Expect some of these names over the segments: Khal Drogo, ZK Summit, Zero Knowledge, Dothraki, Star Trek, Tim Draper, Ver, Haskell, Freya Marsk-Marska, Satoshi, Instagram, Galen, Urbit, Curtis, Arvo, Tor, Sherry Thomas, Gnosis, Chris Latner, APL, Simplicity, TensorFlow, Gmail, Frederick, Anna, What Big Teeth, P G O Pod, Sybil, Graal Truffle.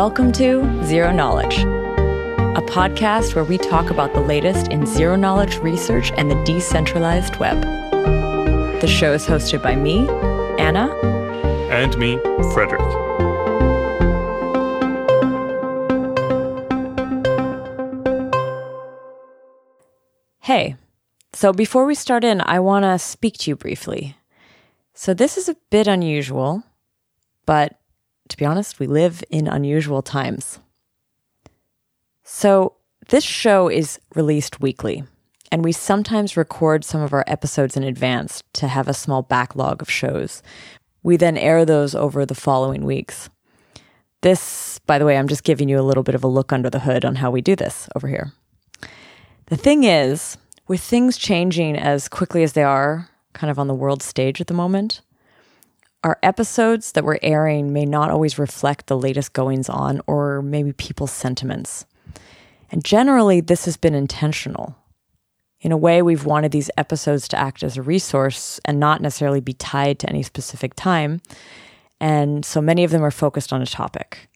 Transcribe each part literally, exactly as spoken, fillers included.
Welcome to Zero Knowledge, a podcast where we talk about the latest in zero knowledge research and the decentralized web. The show is hosted by me, Anna, and me, Frederick. Hey, so before we start in, I want to speak to you briefly. So this is a bit unusual, but to be honest, we live in unusual times. So this show is released weekly, and we sometimes record some of our episodes in advance to have a small backlog of shows. We then air those over the following weeks. This, by the way, I'm just giving you a little bit of a look under the hood on how we do this over here. The thing is, with things changing as quickly as they are, kind of on the world stage at the moment, our episodes that we're airing may not always reflect the latest goings-on or maybe people's sentiments. And generally, this has been intentional. In a way, we've wanted these episodes to act as a resource and not necessarily be tied to any specific time, and so many of them are focused on a topic.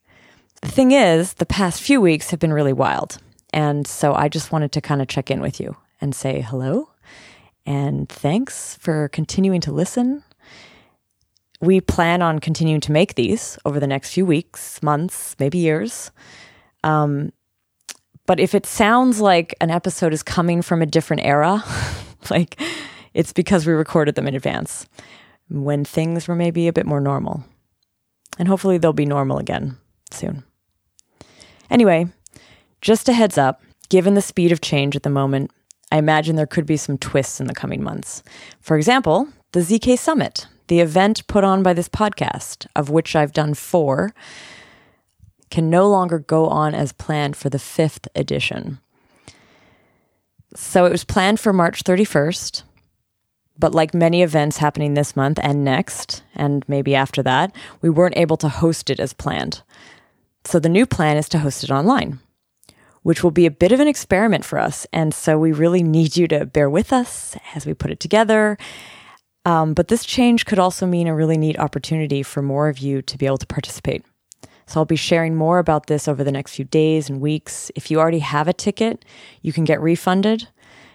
The thing is, the past few weeks have been really wild, and so I just wanted to kind of check in with you and say hello, and thanks for continuing to listen. We plan on continuing to make these over the next few weeks, months, maybe years. Um, but if it sounds like an episode is coming from a different era, like it's because we recorded them in advance when things were maybe a bit more normal. And hopefully they'll be normal again soon. Anyway, just a heads up, given the speed of change at the moment, I imagine there could be some twists in the coming months. For example, the Z K Summit, the event put on by this podcast, of which I've done four, can no longer go on as planned for the fifth edition. So it was planned for March thirty-first, but like many events happening this month and next, and maybe after that, we weren't able to host it as planned. So the new plan is to host it online, which will be a bit of an experiment for us. And so we really need you to bear with us as we put it together. Um, but this change could also mean a really neat opportunity for more of you to be able to participate. So I'll be sharing more about this over the next few days and weeks. If you already have a ticket, you can get refunded,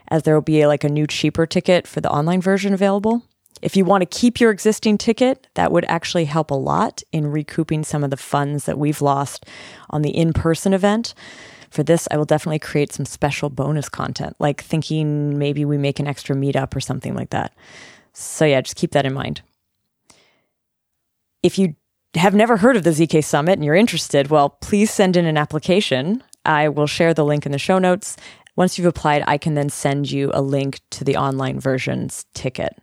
as there will be a, like a new cheaper ticket for the online version available. If you want to keep your existing ticket, that would actually help a lot in recouping some of the funds that we've lost on the in-person event. For this, I will definitely create some special bonus content, like thinking maybe we make an extra meetup or something like that. So yeah, just keep that in mind. If you have never heard of the Z K Summit and you're interested, well, please send in an application. I will share the link in the show notes. Once you've applied, I can then send you a link to the online version's ticket.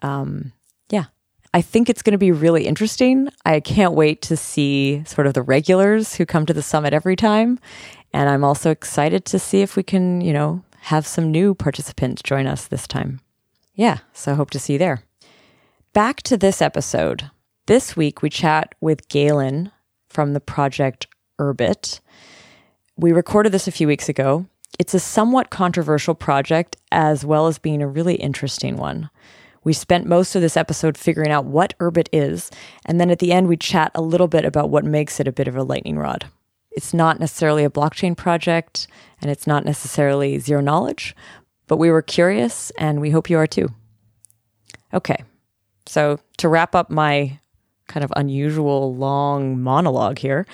Um, yeah, I think it's going to be really interesting. I can't wait to see sort of the regulars who come to the summit every time. And I'm also excited to see if we can, you know, have some new participants join us this time. Yeah, so hope to see you there. Back to this episode. This week, we chat with Galen from the project Urbit. We recorded this a few weeks ago. It's a somewhat controversial project, as well as being a really interesting one. We spent most of this episode figuring out what Urbit is, and then at the end, we chat a little bit about what makes it a bit of a lightning rod. It's not necessarily a blockchain project, and it's not necessarily zero knowledge, but we were curious, and we hope you are too. Okay, so to wrap up my kind of unusual long monologue here,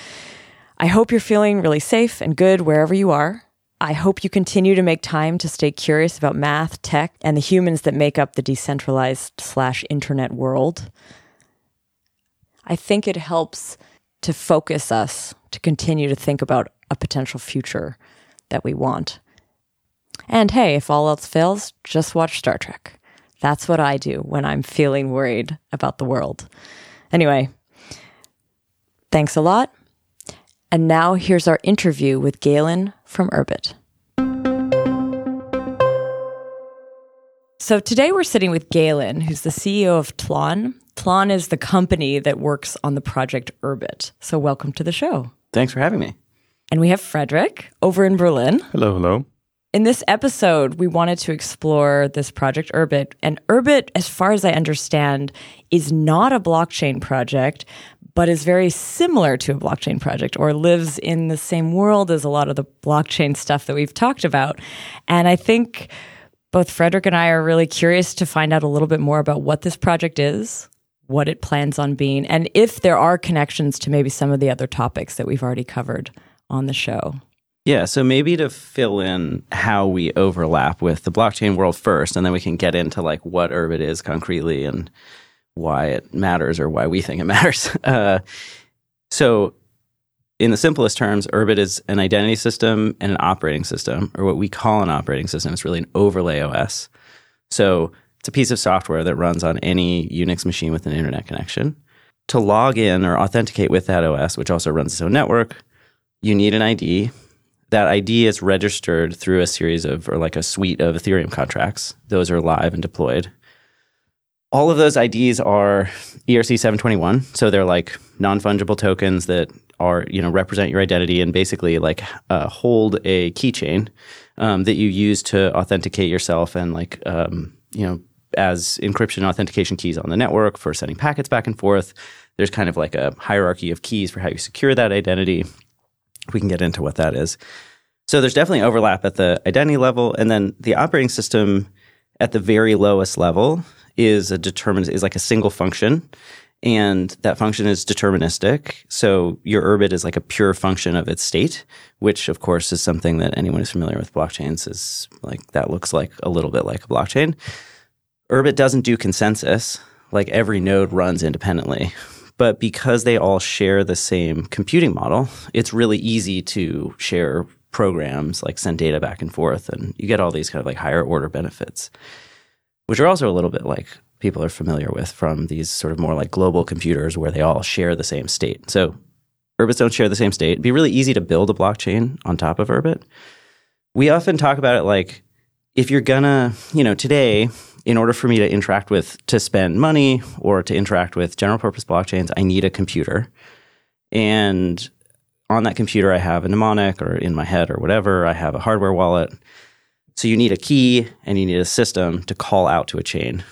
I hope you're feeling really safe and good wherever you are. I hope you continue to make time to stay curious about math, tech, and the humans that make up the decentralized slash internet world. I think it helps to focus us to continue to think about a potential future that we want. And hey, if all else fails, just watch Star Trek. That's what I do when I'm feeling worried about the world. Anyway, thanks a lot. And now here's our interview with Galen from Urbit. So today we're sitting with Galen, who's the C E O of Tlon. Tlon is the company that works on the project Urbit. So welcome to the show. Thanks for having me. And we have Frederick over in Berlin. Hello, hello. In this episode, we wanted to explore this project, Urbit. And Urbit, as far as I understand, is not a blockchain project, but is very similar to a blockchain project or lives in the same world as a lot of the blockchain stuff that we've talked about. And I think both Frederick and I are really curious to find out a little bit more about what this project is, what it plans on being, and if there are connections to maybe some of the other topics that we've already covered on the show. Yeah, so maybe to fill in how we overlap with the blockchain world first, and then we can get into like what Urbit is concretely and why it matters or why we think it matters. Uh, so in the simplest terms, Urbit is an identity system and an operating system, or what we call an operating system. It's really an overlay O S. So it's a piece of software that runs on any Unix machine with an internet connection. To log in or authenticate with that O S, which also runs its own network, you need an I D. That I D is registered through a series of, or like a suite of Ethereum contracts. Those are live and deployed. All of those I Ds are E R C seven twenty-one. So they're like non-fungible tokens that are, you know, represent your identity and basically like uh, hold a keychain um, that you use to authenticate yourself and like, um, you know, as encryption and authentication keys on the network for sending packets back and forth. There's kind of like a hierarchy of keys for how you secure that identity. We can get into what that is. So there's definitely overlap at the identity level. And then the operating system at the very lowest level is a determin- is like a single function. And that function is deterministic. So your Urbit is like a pure function of its state, which of course is something that anyone who's familiar with blockchains is like, that looks like a little bit like a blockchain. Urbit doesn't do consensus. Like every node runs independently. But because they all share the same computing model, it's really easy to share programs, like send data back and forth, and you get all these kind of like higher order benefits, which are also a little bit like people are familiar with from these sort of more like global computers where they all share the same state. So Urbits don't share the same state. It'd be really easy to build a blockchain on top of Urbit. We often talk about it like, if you're gonna, you know, today, in order for me to interact with, to spend money or to interact with general purpose blockchains, I need a computer. And on that computer, I have a mnemonic or in my head or whatever, I have a hardware wallet. So you need a key and you need a system to call out to a chain.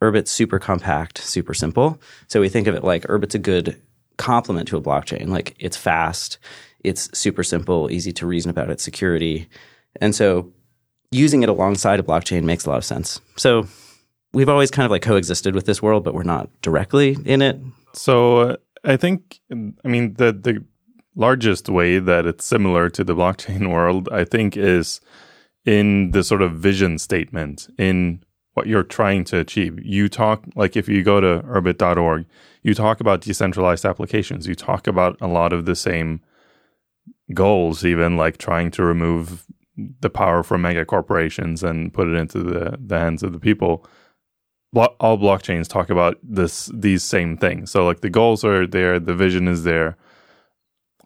Urbit's super compact, super simple. So we think of it like Urbit's a good complement to a blockchain. Like it's fast, it's super simple, easy to reason about its security. And so using it alongside a blockchain makes a lot of sense. So we've always kind of like coexisted with this world, but we're not directly in it. So uh, I think, I mean, the, the largest way that it's similar to the blockchain world, I think, is in the sort of vision statement, in what you're trying to achieve. You talk, like if you go to urbit dot org, you talk about decentralized applications. You talk about a lot of the same goals, even like trying to remove the power from mega corporations and put it into the, the hands of the people. Blo- all blockchains talk about this these same things. So like the goals are there, the vision is there,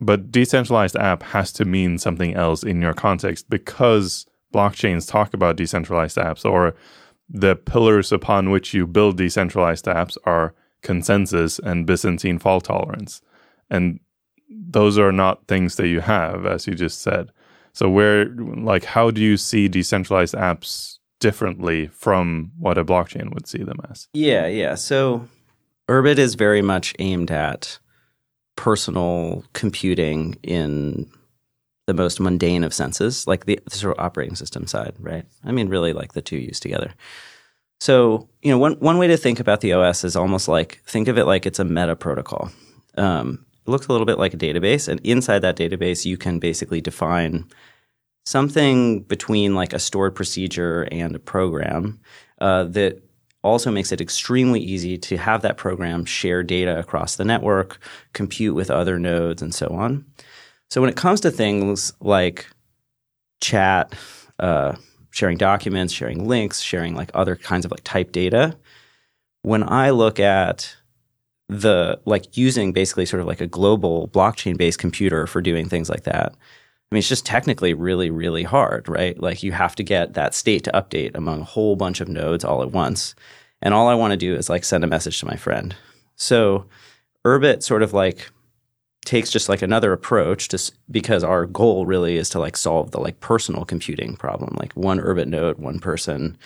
but decentralized app has to mean something else in your context because blockchains talk about decentralized apps, or the pillars upon which you build decentralized apps are consensus and Byzantine fault tolerance. And those are not things that you have, as you just said. So where, like, how do you see decentralized apps differently from what a blockchain would see them as? Yeah, yeah. So Urbit is very much aimed at personal computing in the most mundane of senses, like the sort of operating system side, right? I mean, really, like the two used together. So, you know, one, one way to think about the O S is almost like, think of it like it's a meta protocol. Um, it looks a little bit like a database, and inside that database, you can basically define something between like a stored procedure and a program uh, that also makes it extremely easy to have that program share data across the network, compute with other nodes, and so on. So when it comes to things like chat, uh, sharing documents, sharing links, sharing like other kinds of like type data, when I look at the like using basically sort of like a global blockchain-based computer for doing things like that, I mean, it's just technically really, really hard, right? Like you have to get that state to update among a whole bunch of nodes all at once. And all I want to do is like send a message to my friend. So Urbit sort of like takes just like another approach to, because our goal really is to like solve the like personal computing problem, like one Urbit node, one person.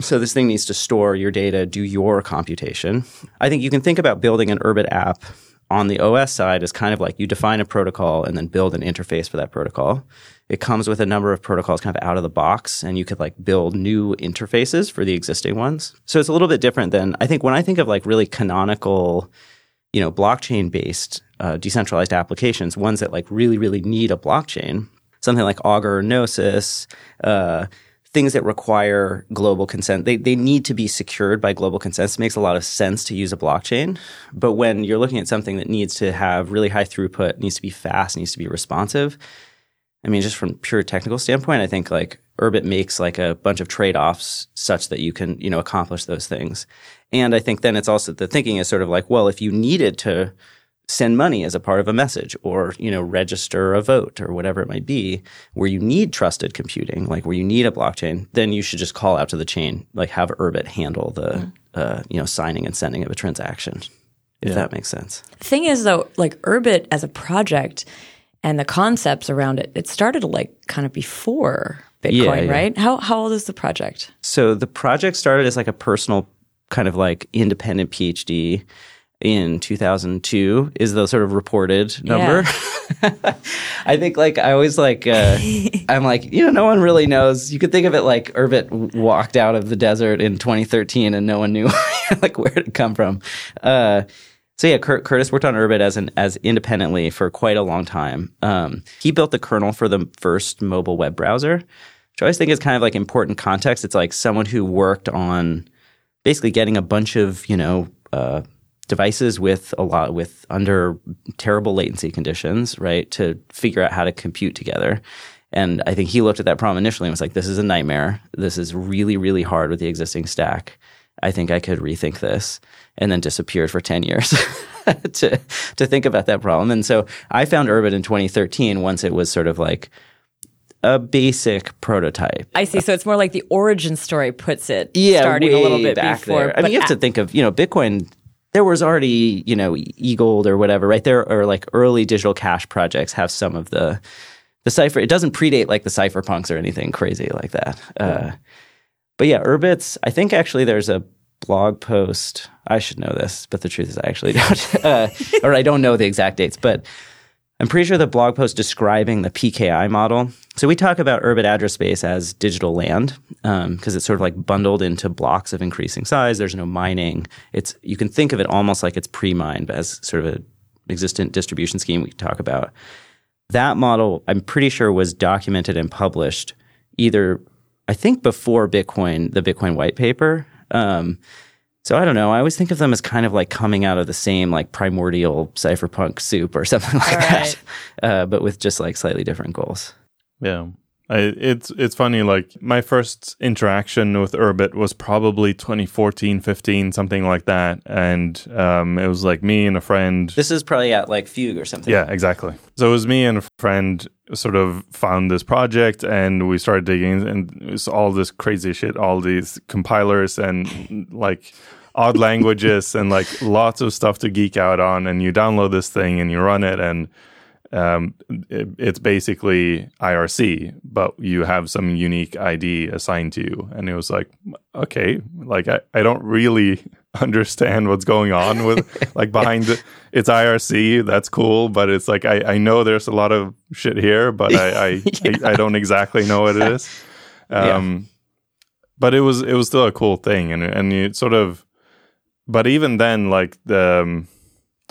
So this thing needs to store your data, do your computation. I think you can think about building an Urbit app on the O S side as kind of like you define a protocol and then build an interface for that protocol. It comes with a number of protocols kind of out of the box, and you could like build new interfaces for the existing ones. So it's a little bit different than, I think when I think of like really canonical, you know, blockchain-based uh, decentralized applications, ones that like really, really need a blockchain, something like Augur, Gnosis, uh, things that require global consent. They they need to be secured by global consent. It makes a lot of sense to use a blockchain. But when you're looking at something that needs to have really high throughput, needs to be fast, needs to be responsive, I mean, just from pure technical standpoint, I think like Urbit makes like a bunch of trade-offs such that you can, you know, accomplish those things. And I think then it's also, the thinking is sort of like, well, if you needed to send money as a part of a message or, you know, register a vote or whatever it might be, where you need trusted computing, like where you need a blockchain, then you should just call out to the chain, like have Urbit handle the, yeah. uh, you know, signing and sending of a transaction, if yeah. that makes sense. The thing is though, like Urbit as a project and the concepts around it, it started like kind of before Bitcoin, yeah, yeah. right? How how old is the project? So the project started as like a personal kind of like independent PhD in two thousand two is the sort of reported number. Yeah. I think like I always like, uh, I'm like, you know, no one really knows. You could think of it like Urbit walked out of the desert in twenty thirteen and no one knew like where it come from. Uh, so yeah, Cur- Curtis worked on Urbit as an as independently for quite a long time. Um, he built the kernel for the first mobile web browser, which I always think is kind of like important context. It's like someone who worked on basically getting a bunch of, you know, uh, devices with a lot with under terrible latency conditions, right, to figure out how to compute together. And I think he looked at that problem initially and was like, this is a nightmare. This is really, really hard with the existing stack. I think I could rethink this, and then disappeared for ten years to to think about that problem. And so I found Urbit in twenty thirteen once it was sort of like a basic prototype. I see. So it's more like the origin story puts it yeah, starting a little bit back before. There. I mean, you have at- to think of, you know, Bitcoin. There was already, you know, eGold or whatever, right? There are like early digital cash projects have some of the the cipher. It doesn't predate like the cypherpunks or anything crazy like that. Uh, but yeah, Urbit's, I think actually there's a blog post. I should know this, but the truth is I actually don't. Uh, or I don't know the exact dates, but I'm pretty sure the blog post describing the P K I model. So we talk about Urbit address space as digital land because um, it's sort of like bundled into blocks of increasing size. There's no mining. It's you can think of it almost like it's pre-mined as sort of an existent distribution scheme we can talk about. That model, I'm pretty sure, was documented and published either, I think, before Bitcoin, the Bitcoin white paper. Um, so I don't know. I always think of them as kind of like coming out of the same like primordial cypherpunk soup or something like All that, right. uh, but with just like slightly different goals. Yeah, I, it's it's funny, like my first interaction with Urbit was probably twenty fourteen, fifteen, something like that. And um, it was like me and a friend. This is probably at like Fugue or something. Yeah, exactly. So it was me and a friend sort of found this project and we started digging and it's all this crazy shit, all these compilers and like odd languages and like lots of stuff to geek out on. And you download this thing and you run it and Um, it, it's basically I R C, but you have some unique I D assigned to you. And it was like, okay, like I, I don't really understand what's going on with like behind the, it's I R C. That's cool. But it's like, I, I know there's a lot of shit here, but I, I, yeah. I, I don't exactly know what it is. Um, yeah. But it was, it was still a cool thing. And, and you sort of, but even then, like the, um,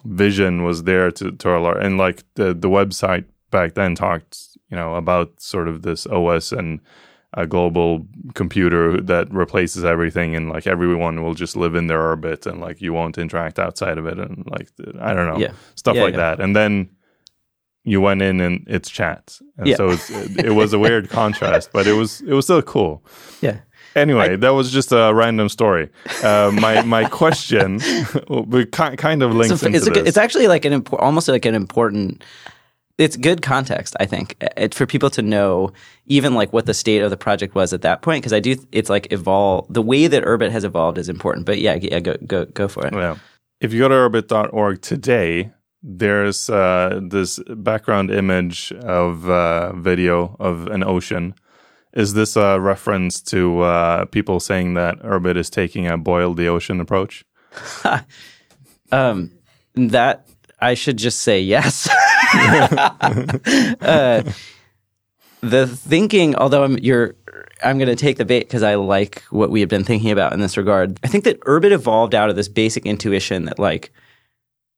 vision was there to, to our large, and like the, the website back then talked, you know, about sort of this O S and a global computer that replaces everything, and like everyone will just live in their orbit, and like you won't interact outside of it, and like I don't know yeah. stuff yeah, like yeah. that. And then you went in and it's chat, and yeah. so it's, it, it was a weird contrast, but it was it was still cool. Yeah. Anyway, I, that was just a random story. Uh, my my question, we kind of links so, into it's this. A, it's actually like an impo- almost like an important. It's good context, I think, it, for people to know even like what the state of the project was at that point, because I do. It's like evolve the way that Urbit has evolved is important. But yeah, yeah, go go go for it. Yeah. If you go to urbit dot org today, there's uh, this background image of uh, video of an ocean. Is this a reference to uh, people saying that Urbit is taking a boil the ocean approach? um, that I should just say yes. uh, the thinking, although I'm you're, I'm going to take the bait because I like what we have been thinking about in this regard. I think that Urbit evolved out of this basic intuition that like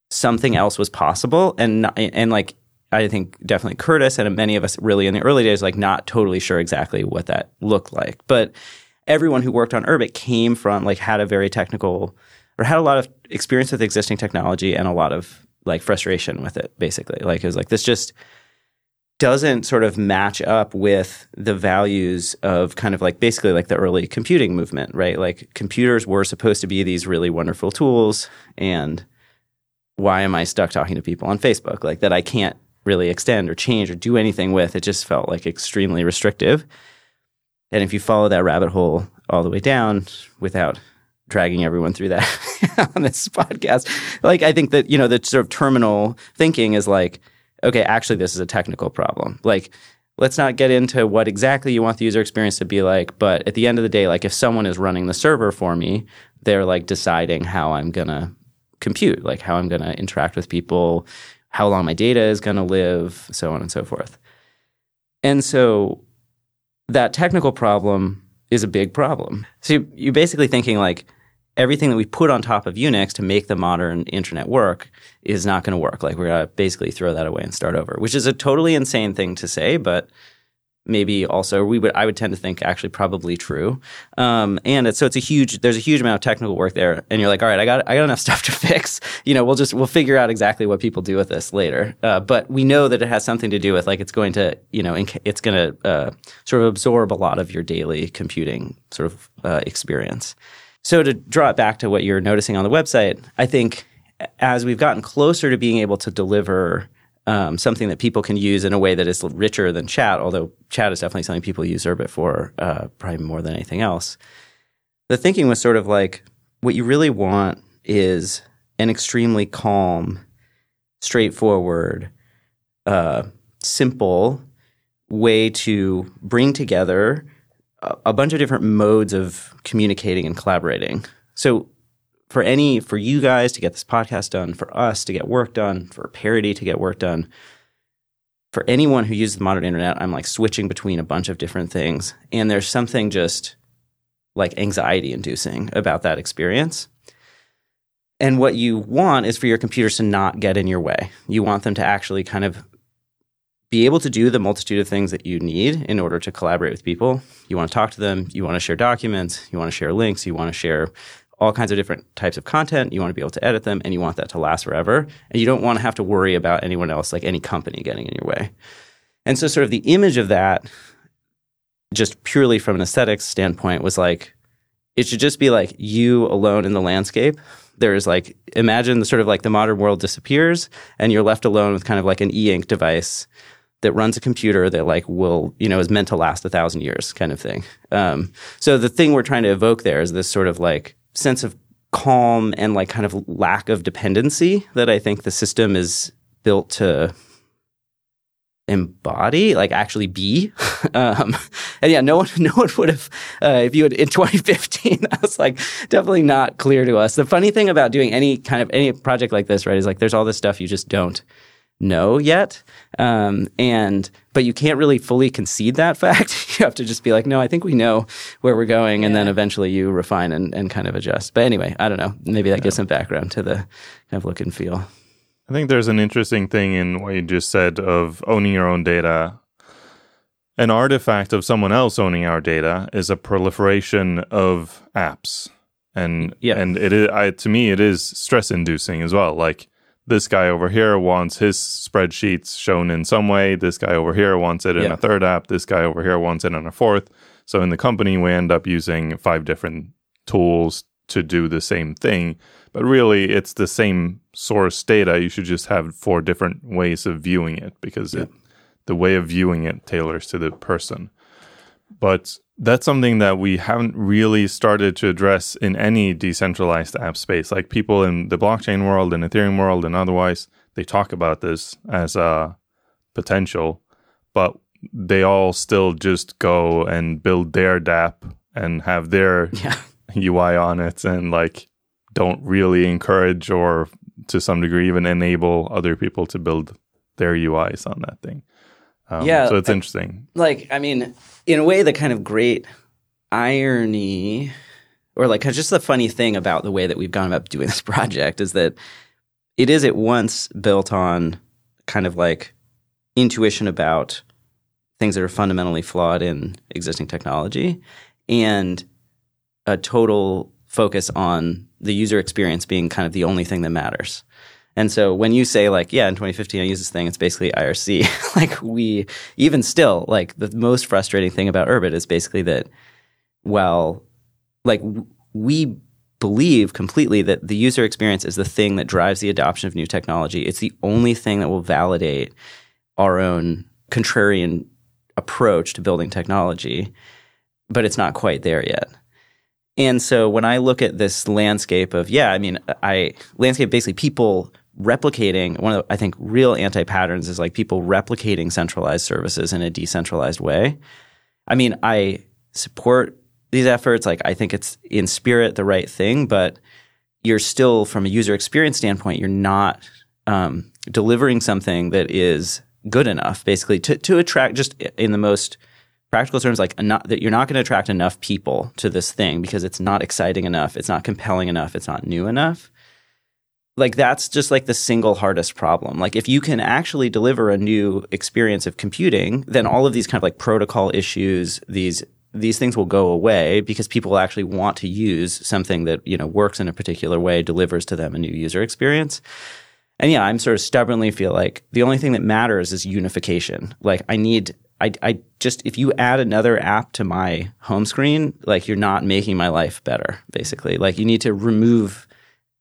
something else was possible, and not, and like. I think definitely Curtis and many of us really in the early days, like not totally sure exactly what that looked like. But everyone who worked on Urbit came from, like had a very technical or had a lot of experience with existing technology and a lot of like frustration with it basically. Like it was like, this just doesn't sort of match up with the values of kind of like basically like the early computing movement, right? Like computers were supposed to be these really wonderful tools, and why am I stuck talking to people on Facebook? Like that I can't really extend or change or do anything with. It just felt like extremely restrictive. And if you follow that rabbit hole all the way down without dragging everyone through that on this podcast, like I think that, you know, the sort of terminal thinking is like, okay, actually this is a technical problem. Like let's not get into what exactly you want the user experience to be like, but at the end of the day, like if someone is running the server for me, they're like deciding how I'm going to compute, like how I'm going to interact with people, how long my data is going to live, so on and so forth. And so that technical problem is a big problem. So you, you're basically thinking like everything that we put on top of Unix to make the modern internet work is not going to work. Like we're going to basically throw that away and start over, which is a totally insane thing to say, but maybe also we would I would tend to think actually probably true. Um, and it's, so it's a huge there's a huge amount of technical work there, and you're like, all right, I got I got enough stuff to fix. You know, we'll just we'll figure out exactly what people do with this later. Uh, but we know that it has something to do with like it's going to you know inc- it's going to uh, sort of absorb a lot of your daily computing sort of uh, experience. So to draw it back to what you're noticing on the website, I think as we've gotten closer to being able to deliver Um, something that people can use in a way that is richer than chat, although chat is definitely something people use Urbit for uh, probably more than anything else. The thinking was sort of like what you really want is an extremely calm, straightforward, uh, simple way to bring together a, a bunch of different modes of communicating and collaborating. So For any, for you guys to get this podcast done, for us to get work done, for parody to get work done, for anyone who uses the modern internet, I'm like switching between a bunch of different things. And there's something just like anxiety inducing about that experience. And what you want is for your computers to not get in your way. You want them to actually kind of be able to do the multitude of things that you need in order to collaborate with people. You want to talk to them. You want to share documents. You want to share links. You want to share all kinds of different types of content. You want to be able to edit them, and you want that to last forever. And you don't want to have to worry about anyone else, like any company getting in your way. And so sort of the image of that, just purely from an aesthetics standpoint, was like, it should just be like you alone in the landscape. There is like, imagine the sort of like the modern world disappears, and you're left alone with kind of like an e-ink device that runs a computer that like will, you know, is meant to last a thousand years kind of thing. Um, so the thing we're trying to evoke there is this sort of like sense of calm and like kind of lack of dependency that I think the system is built to embody, like actually be. um, and yeah, no one, no one would have, uh, if you had in twenty fifteen, that was like definitely not clear to us. The funny thing about doing any kind of any project like this, right, is like there's all this stuff you just don't know yet. Um, and, but you can't really fully concede that fact. You have to just be like, no, I think we know where we're going. Yeah. And then eventually you refine and, and kind of adjust. But anyway, I don't know. Maybe that yeah. gives some background to the kind of look and feel. I think there's an interesting thing in what you just said of owning your own data. An artifact of someone else owning our data is a proliferation of apps. And, yeah. and it is, I, to me, it is stress inducing as well. Like, this guy over here wants his spreadsheets shown in some way. This guy over here wants it in yeah. a third app. This guy over here wants it in a fourth. So in the company, we end up using five different tools to do the same thing. But really, it's the same source data. You should just have four different ways of viewing it because yeah. it, the way of viewing it tailors to the person. But that's something that we haven't really started to address in any decentralized app space. Like people in the blockchain world and Ethereum world and otherwise, they talk about this as a potential, but they all still just go and build their dApp and have their yeah. U I on it, and like don't really encourage or to some degree even enable other people to build their U Is on that thing. Um, yeah, so it's interesting. I, like, I mean, in a way, the kind of great irony, or like just the funny thing about the way that we've gone about doing this project is that it is at once built on kind of like intuition about things that are fundamentally flawed in existing technology and a total focus on the user experience being kind of the only thing that matters. And so when you say like, yeah, in twenty fifteen I used this thing, it's basically I R C. Like we, even still, like the most frustrating thing about Urbit is basically that, well, like w- we believe completely that the user experience is the thing that drives the adoption of new technology. It's the only thing that will validate our own contrarian approach to building technology, but it's not quite there yet. And so when I look at this landscape of, yeah, I mean, I landscape basically people replicating, one of the, I think, real anti-patterns is like people replicating centralized services in a decentralized way. I mean, I support these efforts. Like I think it's in spirit the right thing, but you're still, from a user experience standpoint, you're not um, delivering something that is good enough basically to, to attract, just in the most practical terms, like not, that you're not going to attract enough people to this thing because it's not exciting enough, it's not compelling enough, it's not new enough. Like that's just like the single hardest problem. Like if you can actually deliver a new experience of computing, then all of these kind of like protocol issues, these these things will go away because people will actually want to use something that, you know, works in a particular way, delivers to them a new user experience. And yeah, I'm sort of stubbornly feel like the only thing that matters is unification. Like I need I, I just, if you add another app to my home screen, like you're not making my life better, basically. Like you need to remove,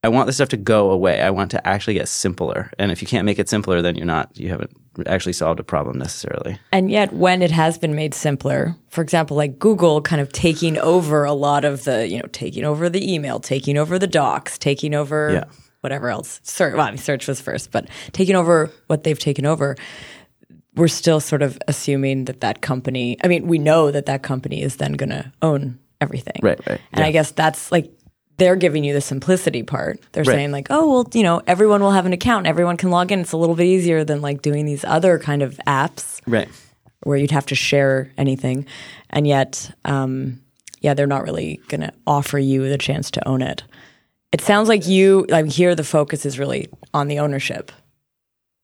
I want this stuff to go away. I want to actually get simpler. And if you can't make it simpler, then you're not, you haven't actually solved a problem necessarily. And yet when it has been made simpler, for example, like Google kind of taking over a lot of the, you know, taking over the email, taking over the docs, taking over yeah. whatever else. Search, well, I mean, search was first, but taking over what they've taken over. We're still sort of assuming that that company, I mean, we know that that company is then going to own everything. Right, right. And yeah. I guess that's like, they're giving you the simplicity part. They're right. saying like, oh, well, you know, everyone will have an account. Everyone can log in. It's a little bit easier than like doing these other kind of apps right. where you'd have to share anything. And yet, um, yeah, they're not really going to offer you the chance to own it. It sounds like you, like here the focus is really on the ownership.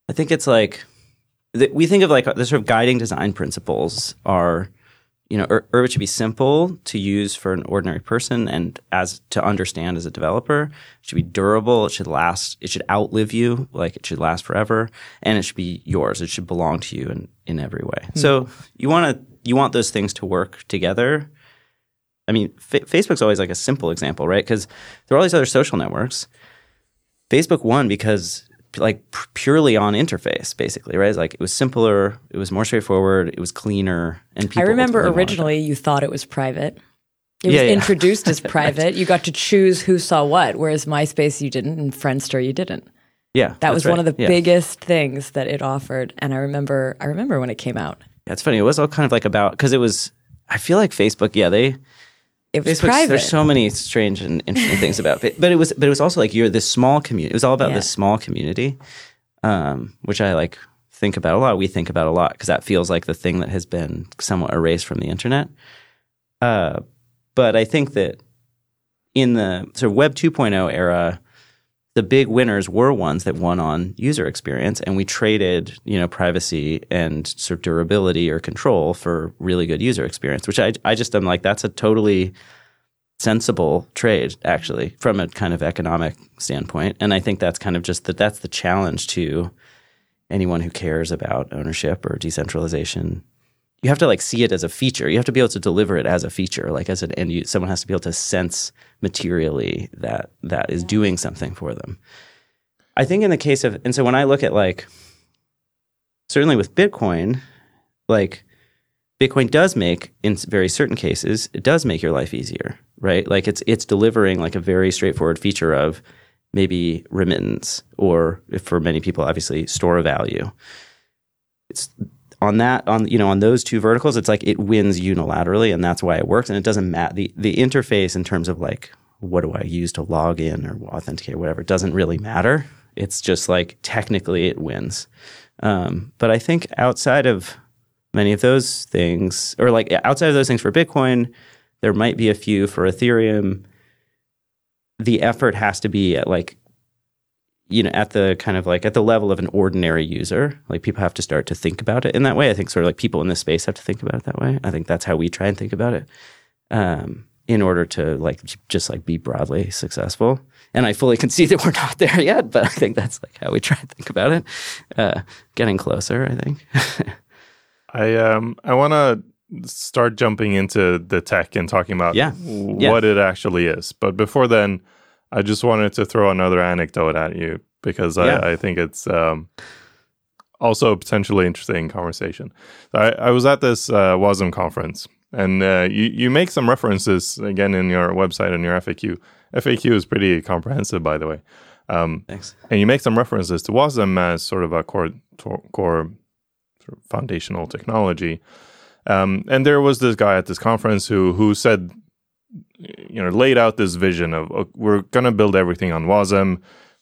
I think it's like... We think of like the sort of guiding design principles are, you know, Urbit Ur- should be simple to use for an ordinary person and as to understand as a developer. It should be durable. It should last. It should outlive you. Like it should last forever, and it should be yours. It should belong to you in, in every way. Mm-hmm. So you want to you want those things to work together. I mean, fa- Facebook's always like a simple example, right? Because there are all these other social networks. Facebook won because. Like purely on interface, basically, right? It's like it was simpler, it was more straightforward, it was cleaner, and people I remember originally you thought it was private. It yeah, was yeah. introduced as private. Right. You got to choose who saw what, whereas MySpace you didn't, and Friendster you didn't. Yeah, that was right. one of the yeah. biggest things that it offered. And I remember, I remember when it came out. That's funny. It was all kind of like about because it was. I feel like Facebook. Yeah, they. It was private. There's so many strange and interesting things about it, but it was, but it was also like you're this small community. It was all about yeah. this small community, um, which I like think about a lot. We think about a lot because that feels like the thing that has been somewhat erased from the internet. Uh, but I think that in the sort of Web 2.0 era, the big winners were ones that won on user experience, and we traded, you know, privacy and sort of durability or control for really good user experience, which I, I just am like, that's a totally sensible trade, actually, from a kind of economic standpoint. And I think that's kind of just that that's the challenge to anyone who cares about ownership or decentralization. You have to like see it as a feature. You have to be able to deliver it as a feature, like as an end user. Someone has to be able to sense materially that that is doing something for them. I think in the case of, and so when I look at like, certainly with Bitcoin, like Bitcoin does make, in very certain cases, it does make your life easier, right? Like it's it's delivering like a very straightforward feature of maybe remittance, or if for many people, obviously, store of value. It's on that, on, you know, on those two verticals, it's like it wins unilaterally, and that's why it works. And it doesn't matter, the, the interface in terms of like, what do I use to log in or authenticate or whatever, doesn't really matter. It's just like technically it wins. Um, but I think outside of many of those things, or like outside of those things for Bitcoin, there might be a few for Ethereum. The effort has to be at like, you know, at the kind of like at the level of an ordinary user. Like people have to start to think about it in that way. I think sort of like people in this space have to think about it that way. I think that's how we try and think about it, um, in order to like just like be broadly successful. And I fully concede that we're not there yet, but I think that's like how we try and think about it. Uh, getting closer, I think. I um I want to start jumping into the tech and talking about yeah. what yeah. it actually is. But before then, I just wanted to throw another anecdote at you because I, yeah. I think it's um, also a potentially interesting conversation. I, I was at this uh, W A S M conference, and uh, you, you make some references, again, in your website and your F A Q. F A Q is pretty comprehensive, by the way. Um, Thanks. And you make some references to W A S M as sort of a core to- core sort of foundational technology. Um, and there was this guy at this conference who who said, you know, laid out this vision of uh, we're going to build everything on W A S M.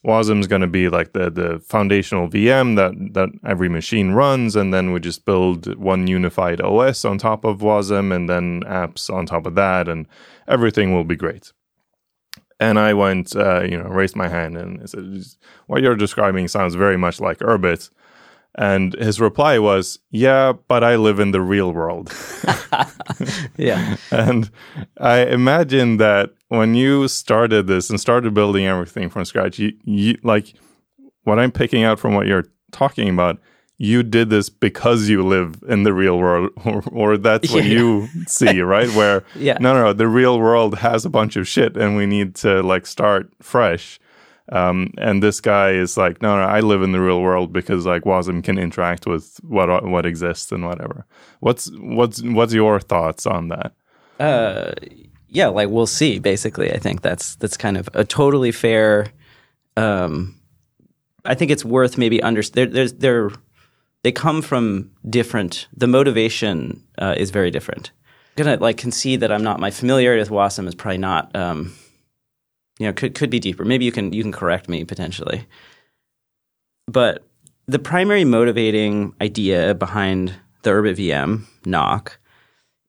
W A S M is going to be like the, the foundational V M that, that every machine runs, and then we just build one unified O S on top of W A S M, and then apps on top of that, and everything will be great. And I went, uh, you know, raised my hand and I said, what you're describing sounds very much like Urbit. And his reply was, yeah, but I live in the real world. Yeah. And I imagine that when you started this and started building everything from scratch, you, you like what I'm picking out from what you're talking about, you did this because you live in the real world, or, or that's what yeah. you see, right? Where, yeah. no, no, no, the real world has a bunch of shit and we need to like start fresh. Um, and this guy is like, no, no, I live in the real world because like W A S M can interact with what what exists and whatever. What's what's what's your thoughts on that? Uh, yeah, like we'll see, basically. I think that's that's kind of a totally fair, um, I think it's worth maybe understanding. There, there's there... They come from different, the motivation uh, is very different. I'm going to like concede that I'm not, my familiarity with W A S M is probably not, um, you know, could could be deeper. Maybe you can you can correct me potentially. But the primary motivating idea behind the Urbit V M, Nock,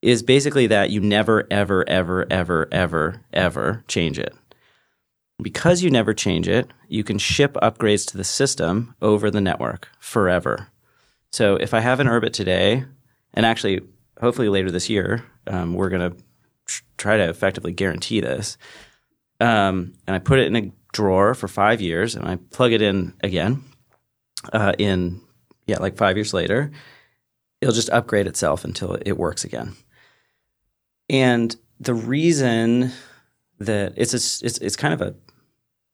is basically that you never, ever, ever, ever, ever, ever change it. Because you never change it, you can ship upgrades to the system over the network forever. So if I have an Urbit today, and actually, hopefully later this year, um, we're going to try to effectively guarantee this. Um, and I put it in a drawer for five years, and I plug it in again uh, in, yeah, like five years later. It'll just upgrade itself until it works again. And the reason that it's a, it's it's kind of a,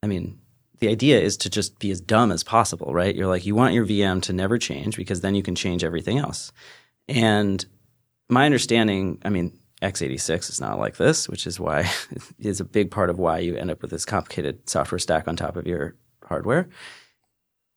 I mean, the idea is to just be as dumb as possible, right? You're like, you want your V M to never change because then you can change everything else. And my understanding, I mean, x eighty-six is not like this, which is why is a big part of why you end up with this complicated software stack on top of your hardware.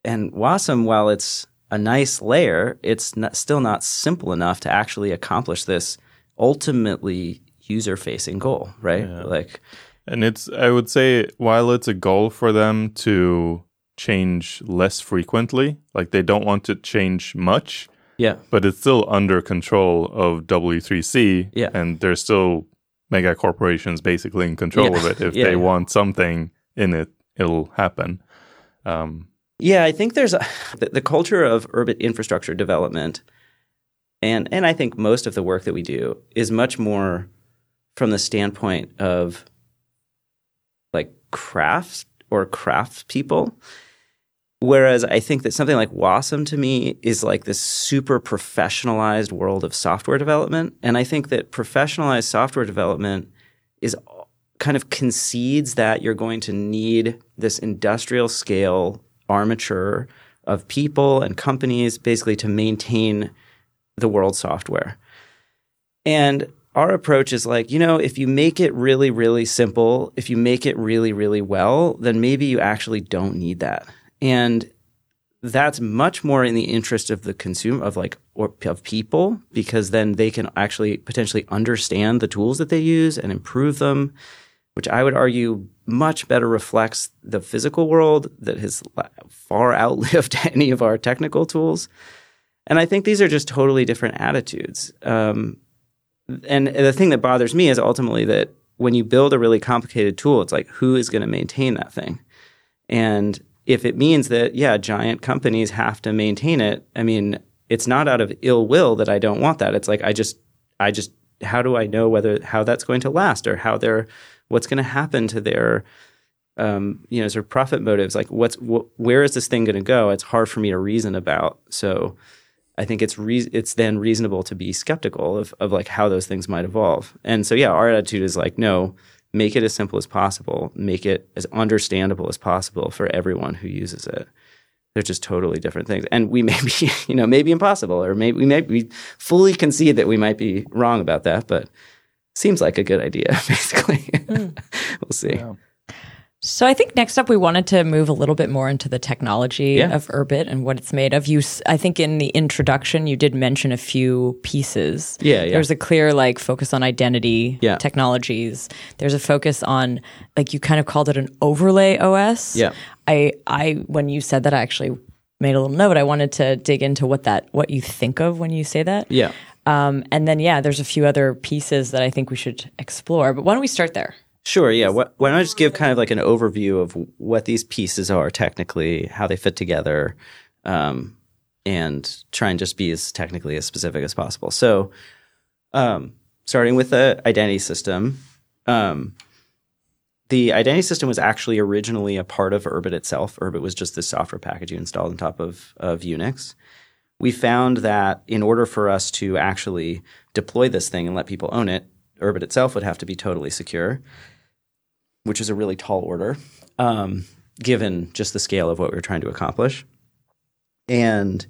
And W A S M, while it's a nice layer, it's not, still not simple enough to actually accomplish this ultimately user-facing goal, right? Yeah. Like... And it's, I would say, while it's a goal for them to change less frequently, like they don't want to change much, yeah. but it's still under control of W three C, yeah. and they're still mega corporations basically in control yeah. of it. If yeah, they yeah. want something in it, it'll happen. Um, yeah, I think there's a, the, the culture of Urbit infrastructure development, and and I think most of the work that we do is much more from the standpoint of like craft or craft people. Whereas I think that something like W A S M to me is like this super professionalized world of software development. And I think that professionalized software development is kind of concedes that you're going to need this industrial scale armature of people and companies basically to maintain the world's software. And our approach is like, you know, if you make it really, really simple, if you make it really, really well, then maybe you actually don't need that. And that's much more in the interest of the consumer, of like, or of people, because then they can actually potentially understand the tools that they use and improve them, which I would argue much better reflects the physical world that has far outlived any of our technical tools. And I think these are just totally different attitudes. Um, and the thing that bothers me is ultimately that when you build a really complicated tool, it's like, who is going to maintain that thing? And if it means that, yeah, giant companies have to maintain it, I mean, it's not out of ill will that I don't want that. It's like, I just, I just, how do I know whether, how that's going to last, or how they're, what's going to happen to their, um, you know, sort of profit motives? Like, what's, wh- where is this thing going to go? It's hard for me to reason about. So I think it's re- it's then reasonable to be skeptical of, of like how those things might evolve. And so, yeah, our attitude is like, no, make it as simple as possible. Make it as understandable as possible for everyone who uses it. They're just totally different things. And we may be, you know, maybe impossible, or maybe we may we fully concede that we might be wrong about that, but seems like a good idea, basically. Mm. We'll see. Yeah. So I think next up we wanted to move a little bit more into the technology yeah. of Urbit and what it's made of. You, I think in the introduction you did mention a few pieces. Yeah, yeah. There's a clear like focus on identity yeah. technologies. There's a focus on, like, you kind of called it an overlay O S. Yeah. I, I when you said that, I actually made a little note. I wanted to dig into what that what you think of when you say that. Yeah. Um, and then yeah, there's a few other pieces that I think we should explore. But why don't we start there? Sure, yeah. Why don't I just give kind of like an overview of what these pieces are technically, how they fit together, um, and try and just be as technically as specific as possible. So um, starting with the identity system, um, the identity system was actually originally a part of Urbit itself. Urbit was just the software package you installed on top of, of Unix. We found that in order for us to actually deploy this thing and let people own it, Urbit itself would have to be totally secure, which is a really tall order, um, given just the scale of what we were trying to accomplish. And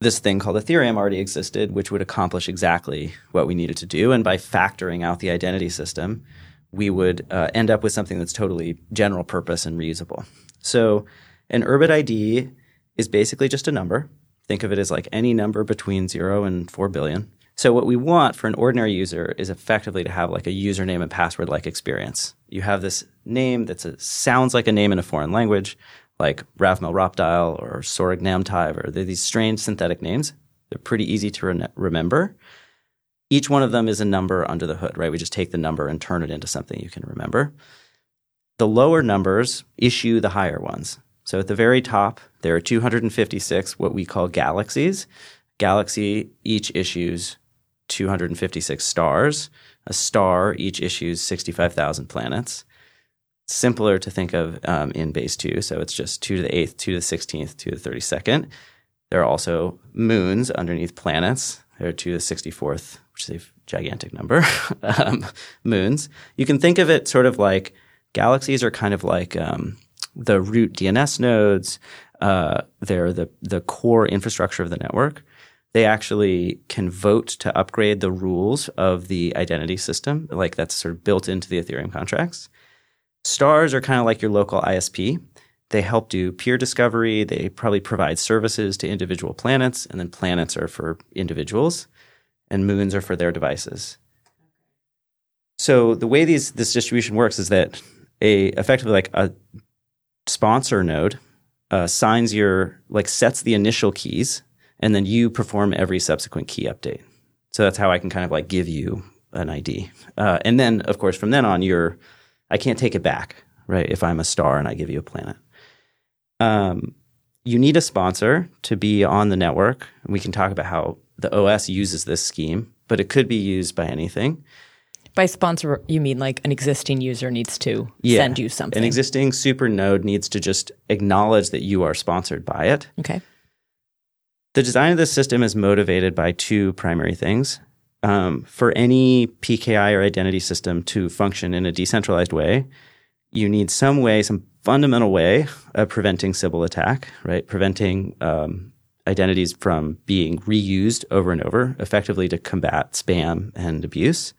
this thing called Ethereum already existed, which would accomplish exactly what we needed to do. And by factoring out the identity system, we would uh, end up with something that's totally general purpose and reusable. So an Urbit I D is basically just a number. Think of it as like any number between zero and four billion. So what we want for an ordinary user is effectively to have like a username and password-like experience. You have this name that sounds like a name in a foreign language, like Ravmel Ropdile or Sorg Namtiv, or they're these strange synthetic names. They're pretty easy to re- remember. Each one of them is a number under the hood, right? We just take the number and turn it into something you can remember. The lower numbers issue the higher ones. So at the very top, there are two hundred fifty-six what we call galaxies. Galaxy each issues two hundred fifty-six stars. A star each issues sixty-five thousand planets. Simpler to think of um, in base two, so it's just two to the eighth, two to the sixteenth, two to the thirty-second. There are also moons underneath planets. There are two to the sixty-fourth, which is a gigantic number, um, moons. You can think of it sort of like galaxies are kind of like um, the root D N S nodes. Uh, they're the, the core infrastructure of the network. They actually can vote to upgrade the rules of the identity system. Like, that's sort of built into the Ethereum contracts. Stars are kind of like your local I S P. They help do peer discovery. They probably provide services to individual planets. And then planets are for individuals. And moons are for their devices. So the way these this distribution works is that a effectively like a sponsor node assigns uh, your – like sets the initial keys – and then you perform every subsequent key update. So that's how I can kind of like give you an I D. Uh, and then, of course, from then on, you're, I can't take it back, right, if I'm a star and I give you a planet. Um, you need a sponsor to be on the network. We can talk about how the O S uses this scheme, but it could be used by anything. By sponsor, you mean like an existing user needs to yeah. send you something. An existing super node needs to just acknowledge that you are sponsored by it. Okay. The design of this system is motivated by two primary things. Um, for any P K I or identity system to function in a decentralized way, you need some way, some fundamental way of preventing sybil attack, right? Preventing um, identities from being reused over and over, effectively to combat spam and abuse.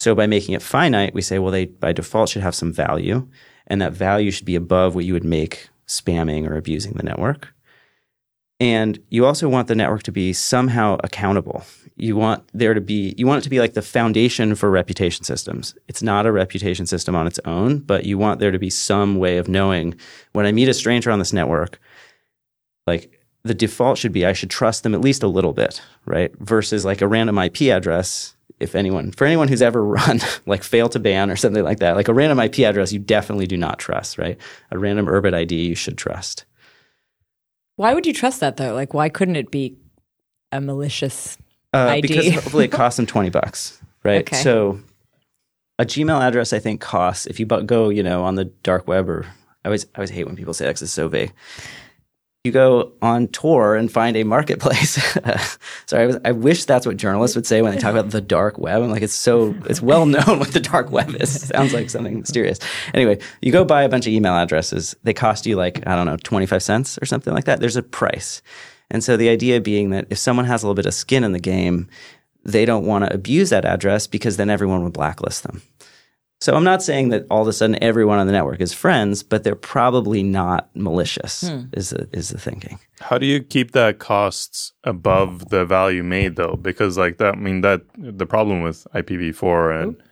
So by making it finite, we say, well, they by default should have some value, and that value should be above what you would make spamming or abusing the network. And you also want the network to be somehow accountable. You want there to be, you want it to be like the foundation for reputation systems. It's not a reputation system on its own, but you want there to be some way of knowing when I meet a stranger on this network, like the default should be I should trust them at least a little bit, right? Versus like a random I P address. If anyone, for anyone who's ever run like fail to ban or something like that, like a random I P address, you definitely do not trust, right? A random Urbit I D you should trust. Why would you trust that, though? Like, why couldn't it be a malicious uh, I D? Because hopefully it costs them twenty bucks, right? Okay. So a Gmail address, I think, costs, if you go, you know, on the dark web, or I always, I always hate when people say that because it's so vague. You go on Tor and find a marketplace. Sorry, I, was, I wish that's what journalists would say when they talk about the dark web. I'm like, it's so, it's well known what the dark web is. It sounds like something mysterious. Anyway, you go buy a bunch of email addresses. They cost you like, I don't know, twenty-five cents or something like that. There's a price. And so the idea being that if someone has a little bit of skin in the game, they don't want to abuse that address because then everyone would blacklist them. So I'm not saying that all of a sudden everyone on the network is friends, but they're probably not malicious, hmm. is the, is the thinking. How do you keep that costs above the value made, though? Because like that, I mean, that the problem with I P v four, and,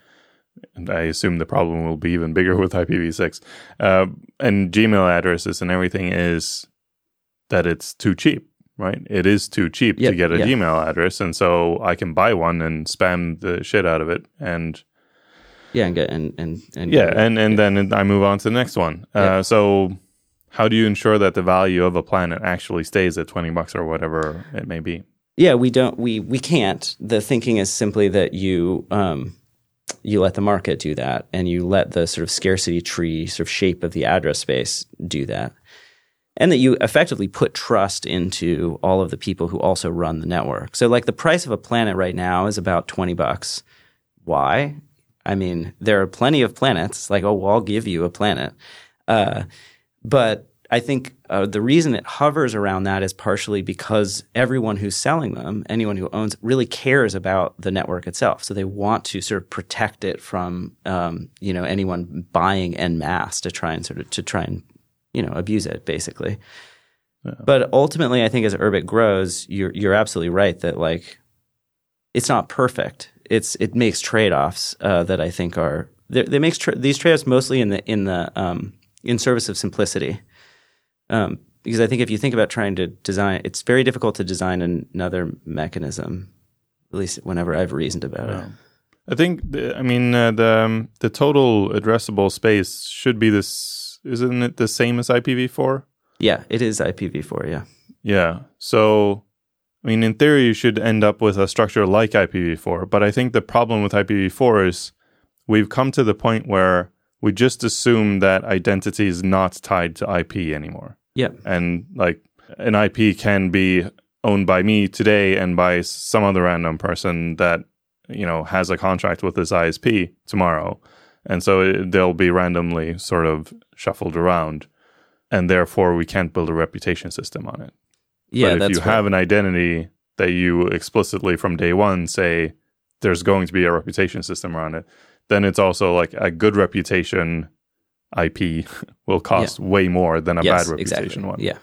and I assume the problem will be even bigger with I P v six, uh, and Gmail addresses and everything, is that it's too cheap, right? It is too cheap yep, to get a yep. Gmail address, and so I can buy one and spam the shit out of it, and... Yeah, and get, and and, and yeah, and, and then I move on to the next one. Uh, yeah. So, how do you ensure that the value of a planet actually stays at twenty bucks or whatever it may be? Yeah, we don't. We we can't. The thinking is simply that you um, you let the market do that, and you let the sort of scarcity tree, sort of shape of the address space do that, and that you effectively put trust into all of the people who also run the network. So, like the price of a planet right now is about twenty bucks. Why? I mean, there are plenty of planets, like, oh, well, I'll give you a planet. Uh, but I think uh, the reason it hovers around that is partially because everyone who's selling them, anyone who owns, really cares about the network itself. So they want to sort of protect it from, um, you know, anyone buying en masse to try and sort of, to try and, you know, abuse it, basically. Yeah. But ultimately, I think as Urbit grows, you're, you're absolutely right that, like, it's not perfect. It's it makes trade-offs uh, that I think are they makes tra- these trade-offs mostly in the in the um, in service of simplicity, um, because I think if you think about trying to design, it's very difficult to design another mechanism. At least whenever I've reasoned about yeah. it, I think the, I mean uh, the um, the total addressable space should be this, isn't it the same as I P v four? Yeah, it is I P v four. Yeah. Yeah. So. I mean, in theory, you should end up with a structure like I P v four, but I think the problem with I P v four is we've come to the point where we just assume that identity is not tied to I P anymore. Yeah. And like an I P can be owned by me today and by some other random person that, you know, has a contract with this I S P tomorrow. And so it, they'll be randomly sort of shuffled around, and therefore we can't build a reputation system on it. Yeah, but if you have an identity that you explicitly from day one say there's going to be a reputation system around it, then it's also like a good reputation I P will cost yeah. way more than a yes, bad reputation exactly. one. Yeah.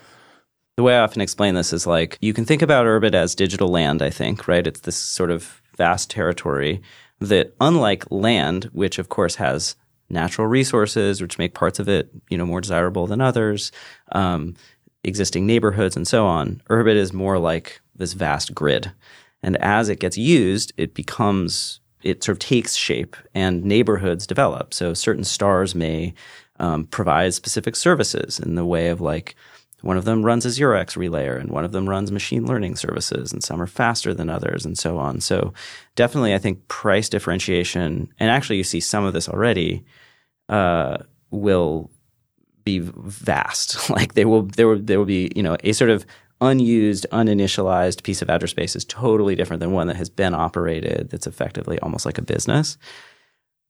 The way I often explain this is like you can think about Urbit as digital land, I think, right? It's this sort of vast territory that, unlike land, which of course has natural resources, which make parts of it, you know, more desirable than others, um, existing neighborhoods and so on, Urbit is more like this vast grid. And as it gets used, it becomes, it sort of takes shape and neighborhoods develop. So certain stars may um, provide specific services in the way of like, one of them runs a zero x relayer and one of them runs machine learning services, and some are faster than others and so on. So definitely I think price differentiation, and actually you see some of this already, uh, will be vast. Like they will, there will, there will be, you know, a sort of unused, uninitialized piece of address space is totally different than one that has been operated. That's effectively almost like a business.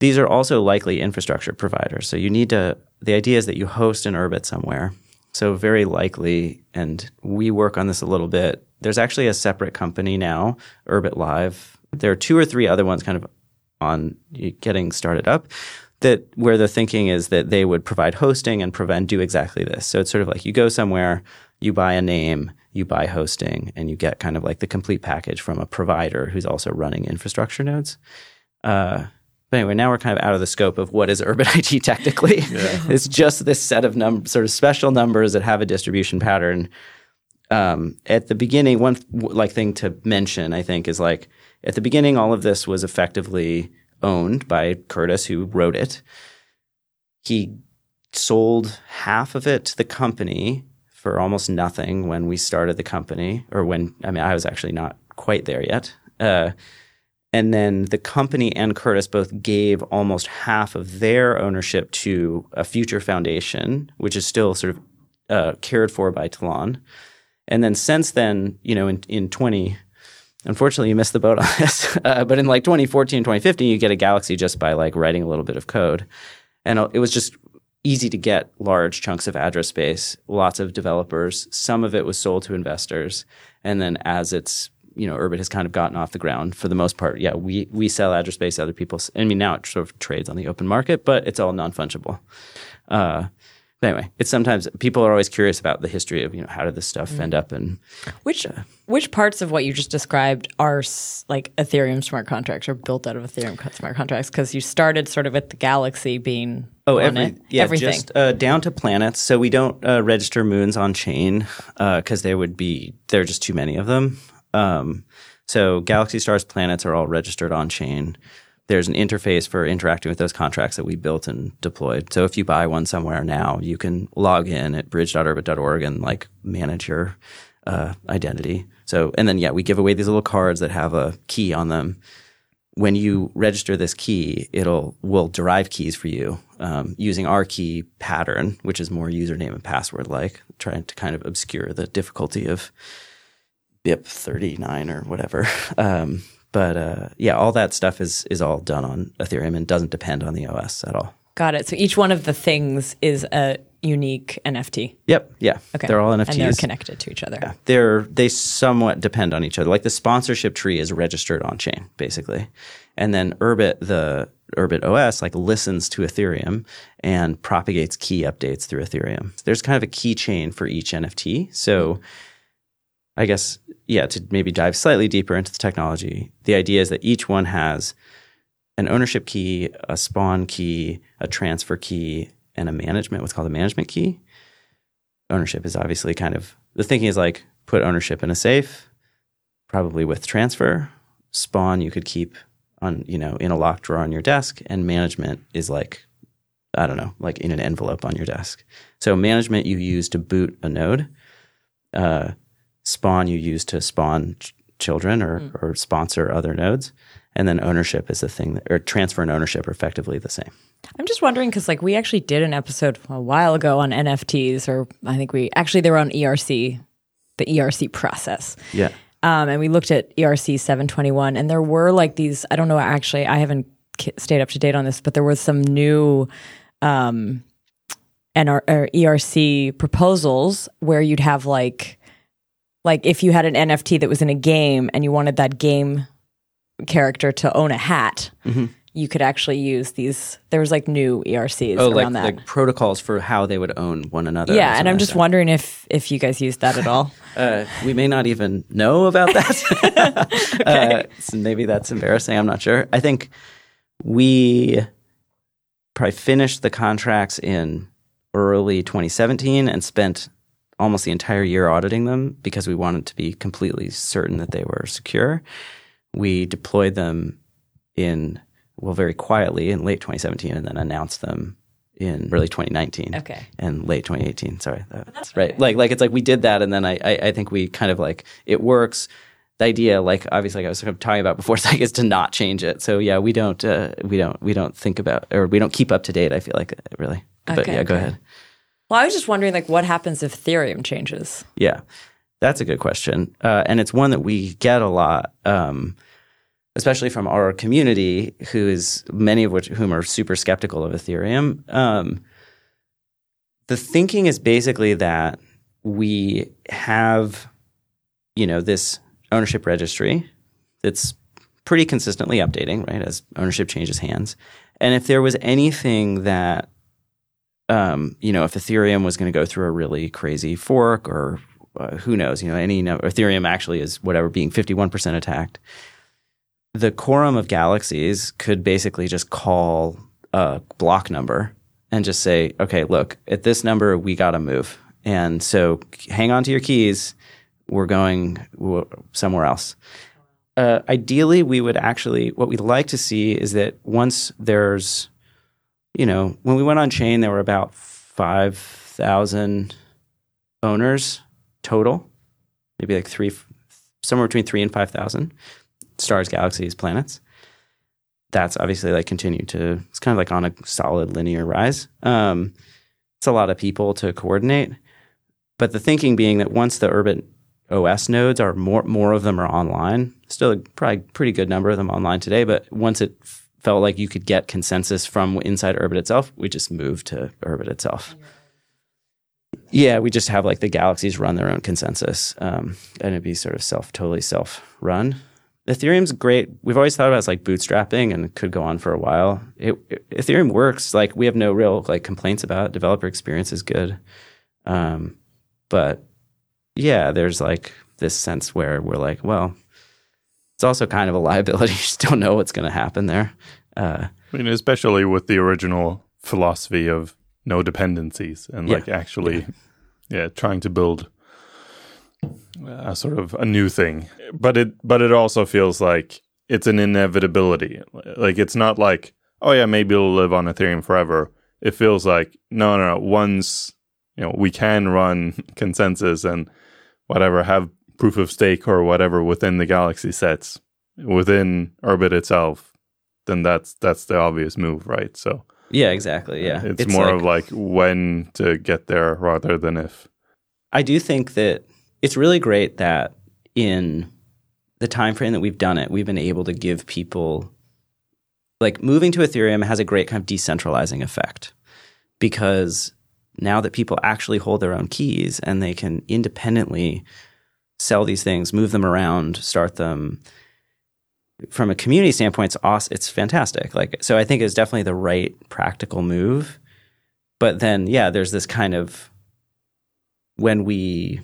These are also likely infrastructure providers. So you need to. The idea is that you host an Urbit somewhere, So very likely, and we work on this a little bit, there's actually a separate company now, Urbit Live. There are two or three other ones kind of on getting started up that where the thinking is that they would provide hosting and prevent do exactly this. So it's sort of like you go somewhere, you buy a name, you buy hosting, and you get kind of like the complete package from a provider who's also running infrastructure nodes. Uh, but anyway, now we're kind of out of the scope of what is Urbit I T technically. Yeah. It's just this set of num- sort of special numbers that have a distribution pattern. Um, at the beginning, one like thing to mention, I think, is like at the beginning, all of this was effectively owned by Curtis, who wrote it. He sold half of it to the company for almost nothing when we started the company, or when I mean I was actually not quite there yet. Uh, and then the company and Curtis both gave almost half of their ownership to a future foundation, which is still sort of uh, cared for by Tlon. And then since then, you know, in, in twenty, unfortunately you missed the boat on this, uh, but in like twenty fourteen, twenty fifteen, you get a galaxy just by like writing a little bit of code. And it was just easy to get large chunks of address space, lots of developers. Some of it was sold to investors. And then as it's, you know, Urbit has kind of gotten off the ground for the most part. Yeah, we we sell address space, other people. I mean, now it sort of trades on the open market, but it's all non-fungible. Uh But anyway, it's sometimes people are always curious about the history of, you know, how did this stuff mm. end up in which uh, which parts of what you just described are s- like Ethereum smart contracts or built out of Ethereum smart contracts, because you started sort of with the galaxy being oh every, it, yeah, everything just, uh, down to planets. So we don't uh, register moons on chain because uh, there would be there are just too many of them. Um, so galaxy, stars, planets are all registered on chain. There's an interface for interacting with those contracts that we built and deployed. So if you buy one somewhere now, you can log in at bridge dot urbit dot org and like manage your uh, identity. So and then yeah, we give away these little cards that have a key on them. When you register this key, it'll will derive keys for you um, using our key pattern, which is more username and password like, trying to kind of obscure the difficulty of B I P thirty-nine or whatever. Um, But uh, yeah, all that stuff is is all done on Ethereum and doesn't depend on the O S at all. Got it. So each one of the things is a unique N F T. Yep. Yeah. Okay. They're all N F Ts. And they're connected to each other. Yeah. They're they somewhat depend on each other. Like the sponsorship tree is registered on chain, basically, and then Urbit the Urbit O S like listens to Ethereum and propagates key updates through Ethereum. There's kind of a keychain for each N F T. So I guess, yeah, to maybe dive slightly deeper into the technology, the idea is that each one has an ownership key, a spawn key, a transfer key, and a management, what's called a management key. Ownership is obviously kind of, the thinking is like put ownership in a safe, probably with transfer. Spawn you could keep on, you know, in a locked drawer on your desk, and management is like, I don't know, like in an envelope on your desk. So management you use to boot a node. Uh, Spawn you use to spawn ch- children or, mm. or sponsor other nodes. And then ownership is the thing, that, or transfer and ownership are effectively the same. I'm just wondering because like we actually did an episode a while ago on N F Ts, or I think we actually they were on E R C, the E R C process. Yeah. Um, and we looked at E R C seven twenty-one, and there were like these, I don't know, actually, I haven't k- stayed up to date on this, but there was some new um, N R- or E R C proposals where you'd have like, Like if you had an N F T that was in a game and you wanted that game character to own a hat, mm-hmm. you could actually use these. There was like new E R Cs oh, around like, that. Oh, like protocols for how they would own one another. Yeah, and I'm just that. wondering if if you guys used that at all. uh, we may not even know about that. okay. uh, so maybe that's embarrassing. I'm not sure. I think we probably finished the contracts in early twenty seventeen and spent almost the entire year auditing them because we wanted to be completely certain that they were secure. We deployed them in, well, very quietly in late twenty seventeen and then announced them in early twenty nineteen. Okay. And late twenty eighteen. Sorry. That's, that's right. Okay. Like, like it's like we did that and then I, I, I think we kind of like, it works. The idea, like obviously like I was sort of talking about before, like, is to not change it. So yeah, we don't, uh, we don't, we don't think about, or we don't keep up to date, I feel like, really. But okay, yeah, okay. Go ahead. Well, I was just wondering, like, what happens if Ethereum changes? Yeah, that's a good question. Uh, and it's one that we get a lot, um, especially from our community, who is many of which whom are super skeptical of Ethereum. Um, the thinking is basically that we have, you know, this ownership registry that's pretty consistently updating, right, as ownership changes hands. And if there was anything that, um, you know, if Ethereum was going to go through a really crazy fork or uh, who knows, you know, any no, Ethereum actually is whatever being fifty-one percent attacked, the quorum of galaxies could basically just call a block number and just say, okay, look, at this number, we got to move. And so hang on to your keys. We're going somewhere else. Uh, ideally, we would actually – what we'd like to see is that once there's – you know, when we went on chain, there were about five thousand owners total, maybe like three – somewhere between three and five thousand stars, galaxies, planets. That's obviously like continued to – it's kind of like on a solid linear rise. Um, it's a lot of people to coordinate. But the thinking being that once the Urbit O S nodes are more more of them are online, still a probably pretty good number of them online today, but once it f- felt like you could get consensus from inside Urbit itself, we just moved to Urbit itself. Yeah, we just have like the galaxies run their own consensus, um, and it'd be sort of self, totally self-run. Ethereum's great. We've always thought about it as like bootstrapping and it could go on for a while. It, it, Ethereum works. Like we have no real like complaints about it. Developer experience is good. Um, but yeah, there's like this sense where we're like, well, it's also kind of a liability. You just don't know what's going to happen there. Uh, I mean, especially with the original philosophy of no dependencies and yeah. like actually yeah. yeah, trying to build a sort of a new thing. But it but it also feels like it's an inevitability. Like it's not like, oh yeah, maybe it'll live on Ethereum forever. It feels like, no, no, no, once you know, we can run consensus and whatever, have proof of stake or whatever within the galaxy sets, within Urbit itself, then that's that's the obvious move, right? So yeah, exactly, yeah. It's, it's more like, of like when to get there rather than if. I do think that it's really great that in the time frame that we've done it, we've been able to give people, like moving to Ethereum has a great kind of decentralizing effect because now that people actually hold their own keys and they can independently sell these things, move them around, start them, from a community standpoint, it's awesome, it's fantastic. Like, so I think it's definitely the right practical move. But then, yeah, there's this kind of, when we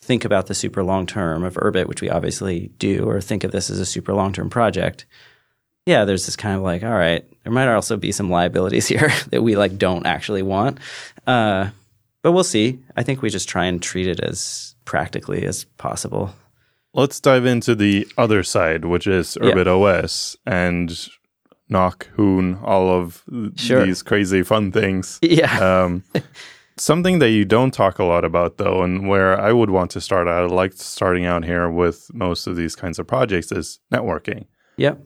think about the super long-term of Urbit, which we obviously do, or think of this as a super long-term project, yeah, there's this kind of like, all right, there might also be some liabilities here that we like don't actually want. Uh, but we'll see. I think we just try and treat it as practically as possible. Let's dive into the other side, which is Urbit yeah. O S and Nock, Hoon, all of sure. these crazy fun things. Yeah. Um, something that you don't talk a lot about, though, and where I would want to start out, I like starting out here with most of these kinds of projects, is networking. Yep.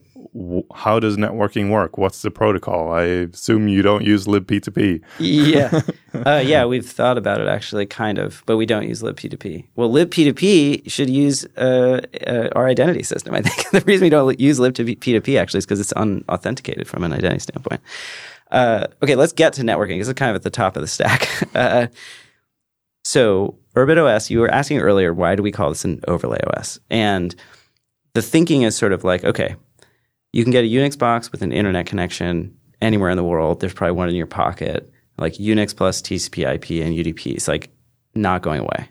How does networking work? What's the protocol? I assume you don't use lib P two P. yeah. Uh, yeah, we've thought about it actually, kind of, but we don't use lib P two P. Well, lib P two P should use uh, uh, our identity system, I think. The reason we don't use lib P two P actually is because it's unauthenticated from an identity standpoint. Uh, okay, let's get to networking. This is kind of at the top of the stack. uh, so Urbit O S, you were asking earlier, why do we call this an overlay O S? And the thinking is sort of like, okay, you can get a Unix box with an internet connection anywhere in the world. There's probably one in your pocket, like Unix plus T C P I P and U D P. It's like not going away.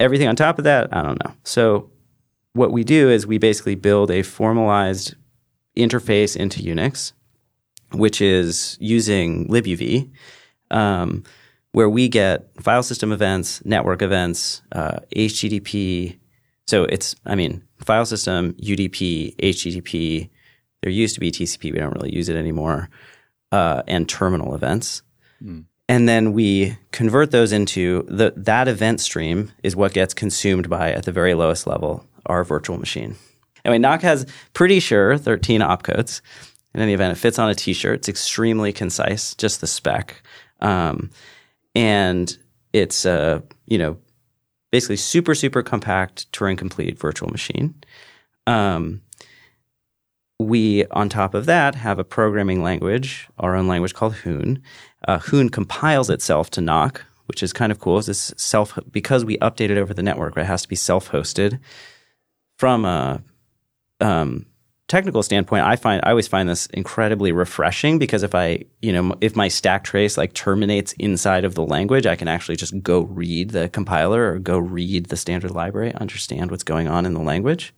Everything on top of that, I don't know. So what we do is we basically build a formalized interface into Unix, which is using libuv, um, where we get file system events, network events, uh, H T T P. So it's, I mean, file system, U D P, H T T P. There used to be T C P. We don't really use it anymore. Uh, and terminal events. Mm. And then we convert those into the, that event stream is what gets consumed by, at the very lowest level, our virtual machine. Anyway, Nock has pretty sure thirteen opcodes. In any event, it fits on a T-shirt. It's extremely concise, just the spec. Um, and it's, uh, you know, basically super, super compact, Turing-complete virtual machine. Um, We, on top of that, have a programming language, our own language called Hoon. Uh, Hoon compiles itself to Nock, which is kind of cool. It's self, because we update it over the network, it has to be self-hosted. From a um, technical standpoint, I find I always find this incredibly refreshing because if I, you know, if my stack trace like terminates inside of the language, I can actually just go read the compiler or go read the standard library, understand what's going on in the language.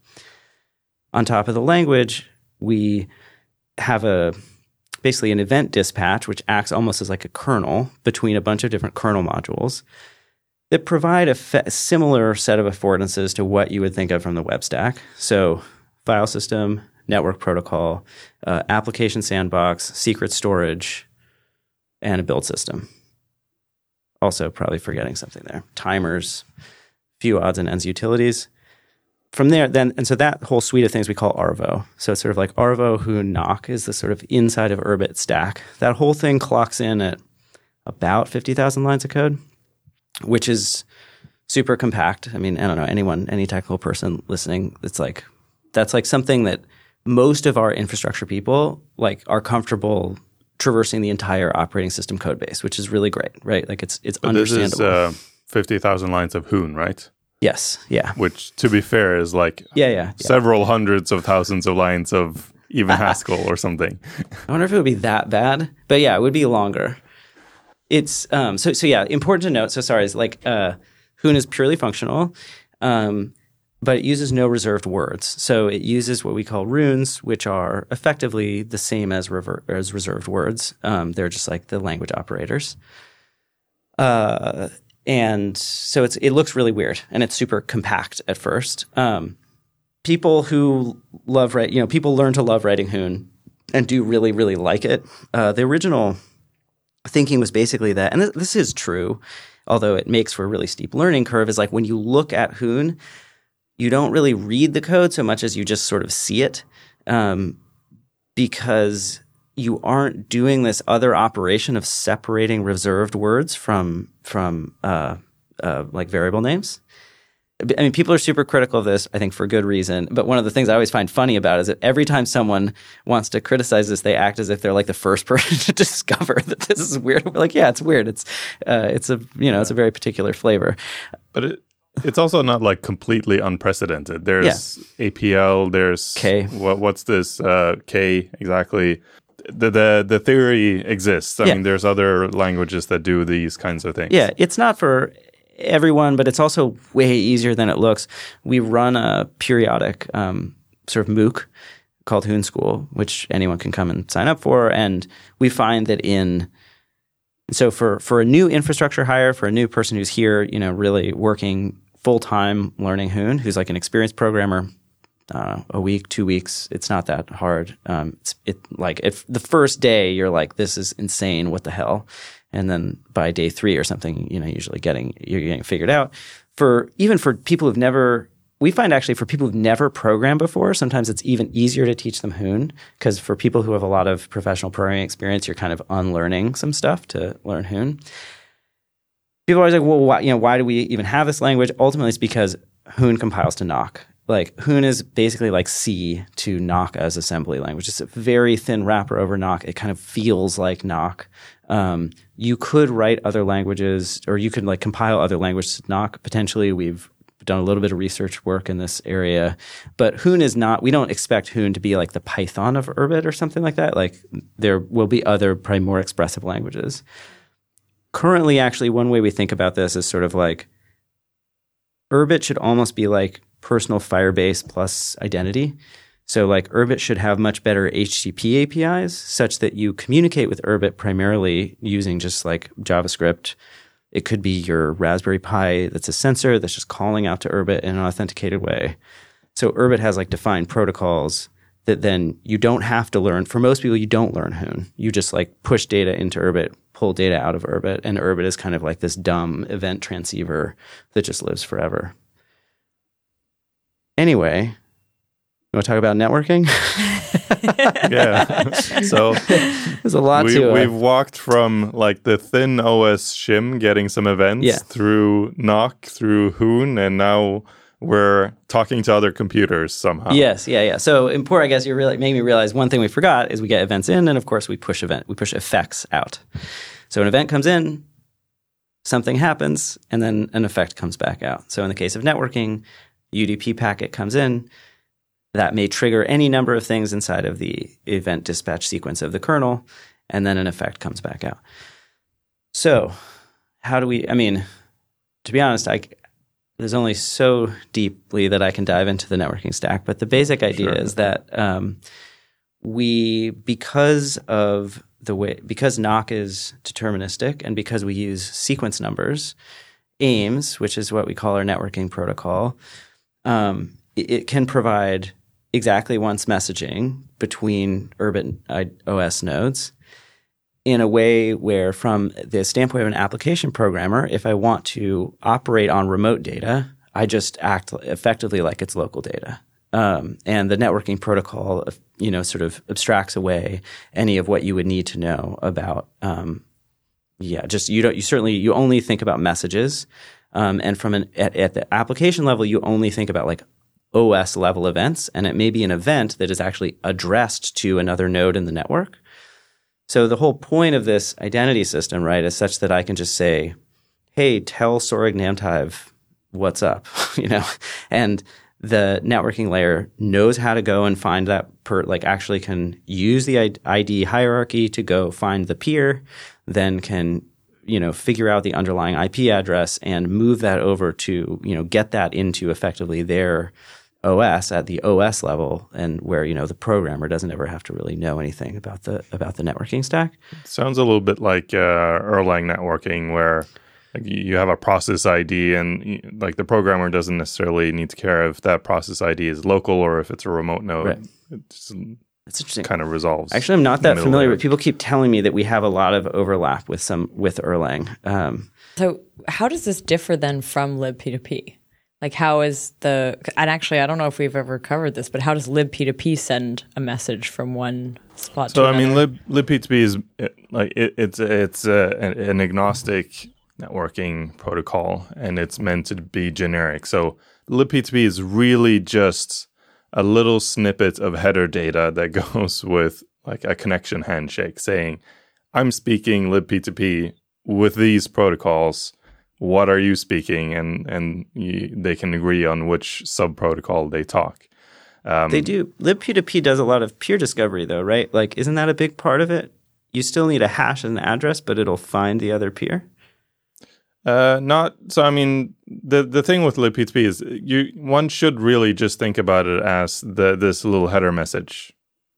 On top of the language, we have a basically an event dispatch, which acts almost as like a kernel between a bunch of different kernel modules that provide a fe- similar set of affordances to what you would think of from the web stack. So file system, network protocol, uh, application sandbox, secret storage, and a build system. Also probably forgetting something there. Timers, few odds and ends utilities. From there, then, and so that whole suite of things we call Arvo. So it's sort of like Arvo, who Nock is the sort of inside of Urbit stack. That whole thing clocks in at about fifty thousand lines of code, which is super compact. I mean, I don't know, anyone, any technical person listening, it's like, that's like something that most of our infrastructure people like are comfortable traversing the entire operating system code base, which is really great, right? Like it's it's but understandable. This is uh, fifty thousand lines of Hoon, right? Yes, yeah. Which, to be fair, is like yeah, yeah, yeah. several hundreds of thousands of lines of even Haskell or something. I wonder if it would be that bad. But yeah, it would be longer. It's um, so so yeah, important to note. So sorry, is like uh, Hoon is purely functional, um, but it uses no reserved words. So it uses what we call runes, which are effectively the same as rever- as reserved words. Um, they're just like the language operators. Uh, and so it's it looks really weird, and it's super compact at first. Um, people who love write, you know, people learn to love writing Hoon and do really really like it. Uh, the original thinking was basically that, and th- this is true, although it makes for a really steep learning curve, is like when you look at Hoon, you don't really read the code so much as you just sort of see it, um, because you aren't doing this other operation of separating reserved words from from uh, uh, like variable names. I mean, people are super critical of this, I think, for good reason. But one of the things I always find funny about it is that every time someone wants to criticize this, they act as if they're like the first person to discover that this is weird. We're like, yeah, it's weird. It's uh, it's a you know, it's a very particular flavor. But it, it's also not like completely unprecedented. There's yeah. A P L. There's K. What, what's this uh, K exactly? The, the the theory exists. I yeah. mean, there's other languages that do these kinds of things. Yeah, it's not for everyone, but it's also way easier than it looks. We run a periodic um, sort of MOOC called Hoon School, which anyone can come and sign up for. And we find that in so for for a new infrastructure hire, for a new person who's here, you know, really working full time learning Hoon, who's like an experienced programmer. Uh, a week, two weeks. It's not that hard. Um, it's, it like if the first day you're like, this is insane. What the hell? And then by day three or something, you know, usually getting you're getting figured out. For even for people who've never, we find actually for people who've never programmed before, sometimes it's even easier to teach them Hoon because for people who have a lot of professional programming experience, you're kind of unlearning some stuff to learn Hoon. People are always like, well, why, you know, why do we even have this language? Ultimately, it's because Hoon compiles to Nock. Like Hoon is basically like C to Nock as assembly language. It's a very thin wrapper over Nock. It kind of feels like Nock. Um, you could write other languages, or you could like compile other languages to Nock. Potentially, we've done a little bit of research work in this area, but Hoon is not. We don't expect Hoon to be like the Python of Urbit or something like that. Like there will be other, probably more expressive languages. Currently, actually, one way we think about this is sort of like Urbit should almost be like personal Firebase plus identity. So like Urbit should have much better H T T P A P Is such that you communicate with Urbit primarily using just like JavaScript. It could be your Raspberry Pi that's a sensor that's just calling out to Urbit in an authenticated way. So Urbit has like defined protocols that then you don't have to learn. For most people, you don't learn Hoon. You just like push data into Urbit, pull data out of Urbit, and Urbit is kind of like this dumb event transceiver that just lives forever. Anyway, you want to talk about networking? yeah. So there's a lot we, to it. We've uh, walked from like the thin O S shim getting some events yeah. through Nock, through Hoon, and now we're talking to other computers somehow. Yes, yeah, yeah. So in P O R, I guess you really made me realize one thing we forgot is we get events in, and of course we push event, we push effects out. So an event comes in, something happens, and then an effect comes back out. So in the case of networking, U D P packet comes in. That may trigger any number of things inside of the event dispatch sequence of the kernel, and then an effect comes back out. So how do we, I mean, to be honest, I... there's only so deeply that I can dive into the networking stack, but the basic idea sure. is that um, we, because of the way, because Nock is deterministic, and because we use sequence numbers, A I M S, which is what we call our networking protocol, um, it, it can provide exactly once messaging between Urbit O S nodes in a way where, from the standpoint of an application programmer, if I want to operate on remote data, I just act effectively like it's local data. Um, and the networking protocol, you know, sort of abstracts away any of what you would need to know about. Um, yeah, just you don't. You certainly you only think about messages, um, and from an at, at the application level, you only think about like O S level events, and it may be an event that is actually addressed to another node in the network. So the whole point of this identity system, right, is such that I can just say, hey, tell Sorig Namtiv what's up, you know, and the networking layer knows how to go and find that per, like actually can use the I D hierarchy to go find the peer, then can, you know, figure out the underlying I P address and move that over to, you know, get that into effectively their O S at the O S level, and where, you know, the programmer doesn't ever have to really know anything about the about the networking stack. Sounds a little bit like uh, Erlang networking, where like, you have a process I D, and like the programmer doesn't necessarily need to care if that process I D is local or if it's a remote node. Right. It just That's interesting. Kind of resolves. Actually, I'm not that familiar, but people keep telling me that we have a lot of overlap with some with Erlang. Um, so, how does this differ then from LibP two P? Like, how is the – and actually, I don't know if we've ever covered this, but how does libp two p send a message from one spot so, to another? So, I mean, lib, libp two p is – like, it, it's it's uh, an, an agnostic networking protocol, and it's meant to be generic. So, libp two p is really just a little snippet of header data that goes with, like, a connection handshake saying, I'm speaking libp two p with these protocols. What are you speaking? And and you, they can agree on which sub-protocol they talk. Um, they do. libp two p does a lot of peer discovery, though, right? Like, isn't that a big part of it? You still need a hash and an address, but it'll find the other peer? Uh, not – so, I mean, the, the thing with libp two p is you one should really just think about it as the this little header message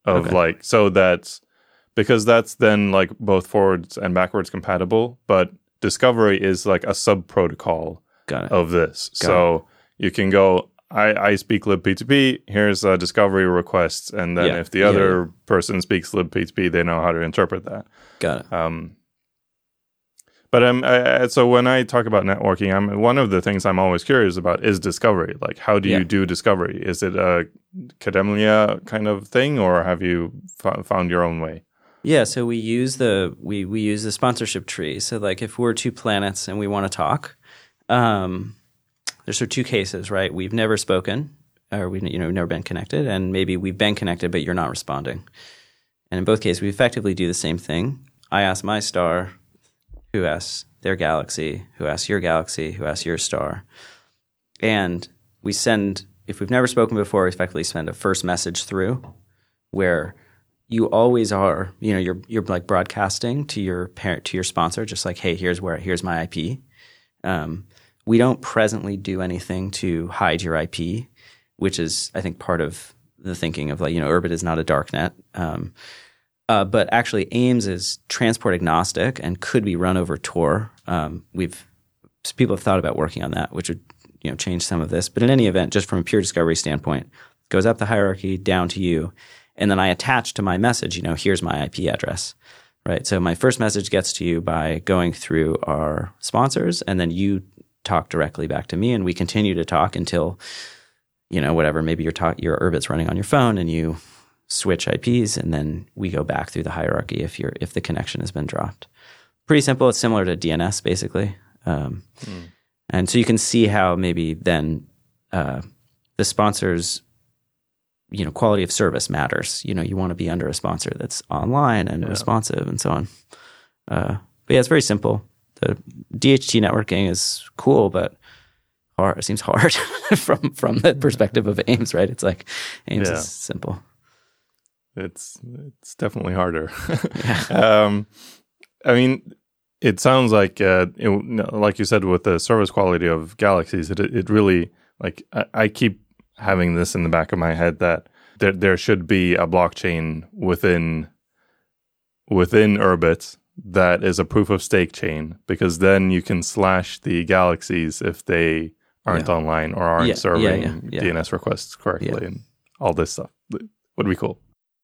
of, okay. like, so that's – because that's then, like, both forwards and backwards compatible, but – discovery is like a sub-protocol of this. Got so it. You can go, I, I speak libp two p, here's a discovery request, and then yeah. if the other yeah, yeah. person speaks libp two p, they know how to interpret that. Got it. Um, but um, I, so when I talk about networking, I'm one of the things I'm always curious about is discovery. Like, how do yeah. you do discovery? Is it a Kademlia kind of thing, or have you f- found your own way? Yeah, so we use the we, we use the sponsorship tree. So like if we're two planets and we want to talk, um, there's sort of two cases, right? We've never spoken, or we've you know we've never been connected, and maybe we've been connected but you're not responding. And in both cases, we effectively do the same thing. I ask my star, who asks their galaxy, who asks your galaxy, who asks your star, and we send. If we've never spoken before, we effectively send a first message through, where. You always are, you know, you're you're like broadcasting to your parent, to your sponsor, just like, hey, here's where, here's my I P. Um, we don't presently do anything to hide your I P, which is, I think, part of the thinking of like, you know, Urbit is not a darknet. Um, uh, but actually, A I M S is transport agnostic and could be run over Tor. Um, we've people have thought about working on that, which would you know change some of this. But in any event, just from a pure discovery standpoint, it goes up the hierarchy down to you. And then I attach to my message, you know, here's my I P address, right? So my first message gets to you by going through our sponsors, and then you talk directly back to me, and we continue to talk until, you know, whatever, maybe your talk, your Urbit's running on your phone and you switch I Ps, and then we go back through the hierarchy if you're, if the connection has been dropped. Pretty simple. It's similar to D N S, basically. Um, mm. And so you can see how maybe then uh, the sponsor's, you know, quality of service matters. You know, you want to be under a sponsor that's online and yeah. responsive and so on. Uh, but yeah, it's very simple. The D H T networking is cool, but hard. It seems hard from from the perspective of A I M S, right? It's like A I M S yeah. is simple. It's it's definitely harder. yeah. um, I mean, it sounds like, uh, it, like you said, with the service quality of Galaxies, it it really, like, I, I keep having this in the back of my head that there there should be a blockchain within within Urbit that is a proof of stake chain, because then you can slash the Galaxies if they aren't yeah. online or aren't yeah, serving yeah, yeah, yeah. D N S requests correctly yeah. and all this stuff would be cool.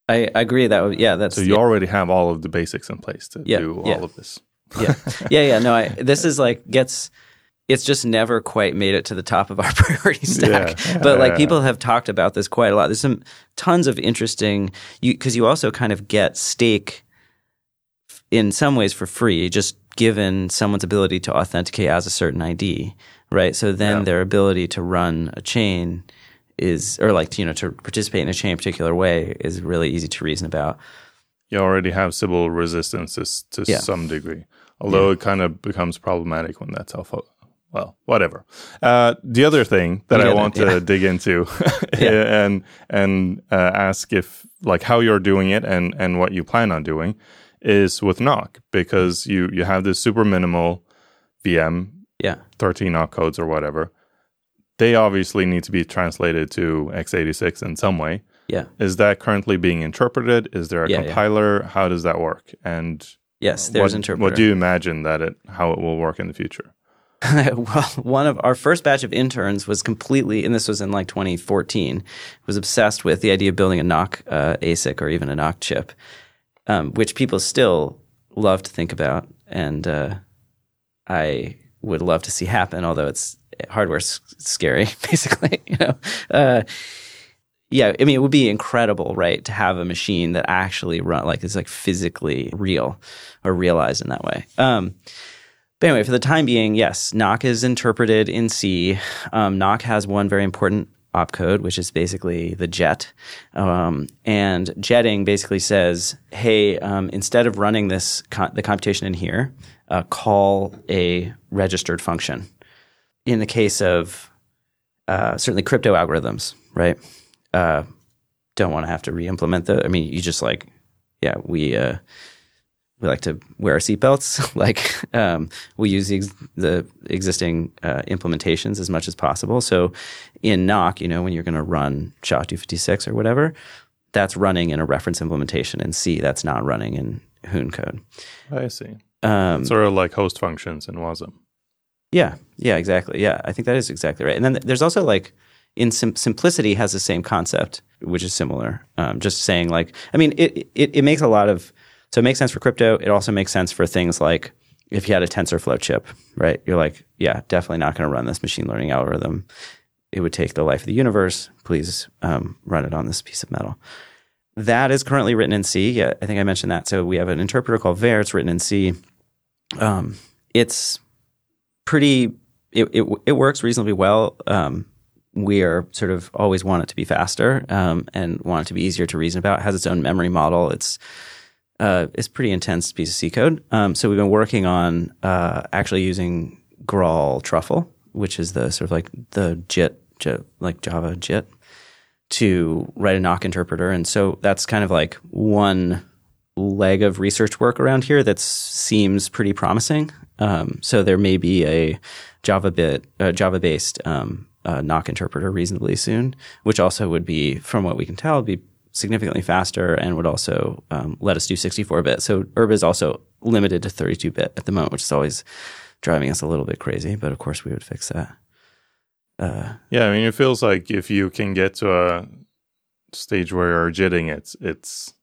I, I agree that would, yeah that's so you yeah. already have all of the basics in place to yeah, do yeah. all of this. yeah yeah yeah no I, this is like gets it's just never quite made it to the top of our priority stack. Yeah. But like people have talked about this quite a lot. There's some tons of interesting you because you also kind of get stake in some ways for free, just given someone's ability to authenticate as a certain I D, right? So then yeah. their ability to run a chain is, or like, you know, to participate in a chain in a particular way is really easy to reason about. You already have Sybil resistances to yeah. some degree, although yeah. it kind of becomes problematic when that's helpful. Well, whatever. Uh, the other thing that yeah, I want yeah. to dig into yeah. and and uh, ask if, like, how you're doing it and, and what you plan on doing is with Nock, because you, you have this super minimal V M, yeah. thirteen Nock codes or whatever. They obviously need to be translated to x eighty-six in some way. Yeah. Is that currently being interpreted? Is there a yeah, compiler? Yeah. How does that work? And yes, there's what, interpreter. What do you imagine that it how it will work in the future? Well, one of our first batch of interns was completely, and this was in like twenty fourteen, was obsessed with the idea of building a Nock uh, A S I C or even a Nock chip, um, which people still love to think about, and uh, I would love to see happen. Although it's hardware's scary, basically. You know, uh, yeah. I mean, it would be incredible, right, to have a machine that actually run like it's like physically real or realized in that way. Um, But anyway, for the time being, yes, Nock is interpreted in C. Um, Nock has one very important opcode, which is basically the jet. Um, and jetting basically says, hey, um, instead of running this co- the computation in here, uh, call a registered function. In the case of uh, certainly crypto algorithms, right? Uh, don't want to have to re-implement the. I mean, you just like, yeah, we... Uh, We like to wear our seatbelts. like um, we use the, ex- the existing uh, implementations as much as possible. So in Nock, you know, when you're going to run S H A two fifty-six or whatever, that's running in a reference implementation. In C, that's not running in Hoon code. I see. Um, sort of like host functions in W A S M. Yeah. Yeah, exactly. Yeah, I think that is exactly right. And then there's also like in sim- Simplicity has the same concept, which is similar. Um, just saying like, I mean, it it, it makes a lot of... So it makes sense for crypto. It also makes sense for things like if you had a TensorFlow chip, right? You're like, yeah, definitely not going to run this machine learning algorithm. It would take the life of the universe. Please um, run it on this piece of metal. That is currently written in C. Yeah, I think I mentioned that. So we have an interpreter called Ver. It's written in C. Um, it's pretty it, – it, it works reasonably well. Um, we are sort of always want it to be faster um, and want it to be easier to reason about. It has its own memory model. It's – Uh, it's a pretty intense piece of C code. Um, so we've been working on uh, actually using Graal Truffle, which is the sort of like the Jit, Jit, like Java Jit, to write a Nock interpreter. And so that's kind of like one leg of research work around here that seems pretty promising. Um, so there may be a Java bit, uh, Java-based um, uh, Nock interpreter reasonably soon, which also would be, from what we can tell, be significantly faster and would also um, let us do sixty-four bit. So Urbit is also limited to thirty-two bit at the moment, which is always driving us a little bit crazy. But of course, we would fix that. Uh, yeah, I mean, it feels like if you can get to a stage where you're jitting, it's it's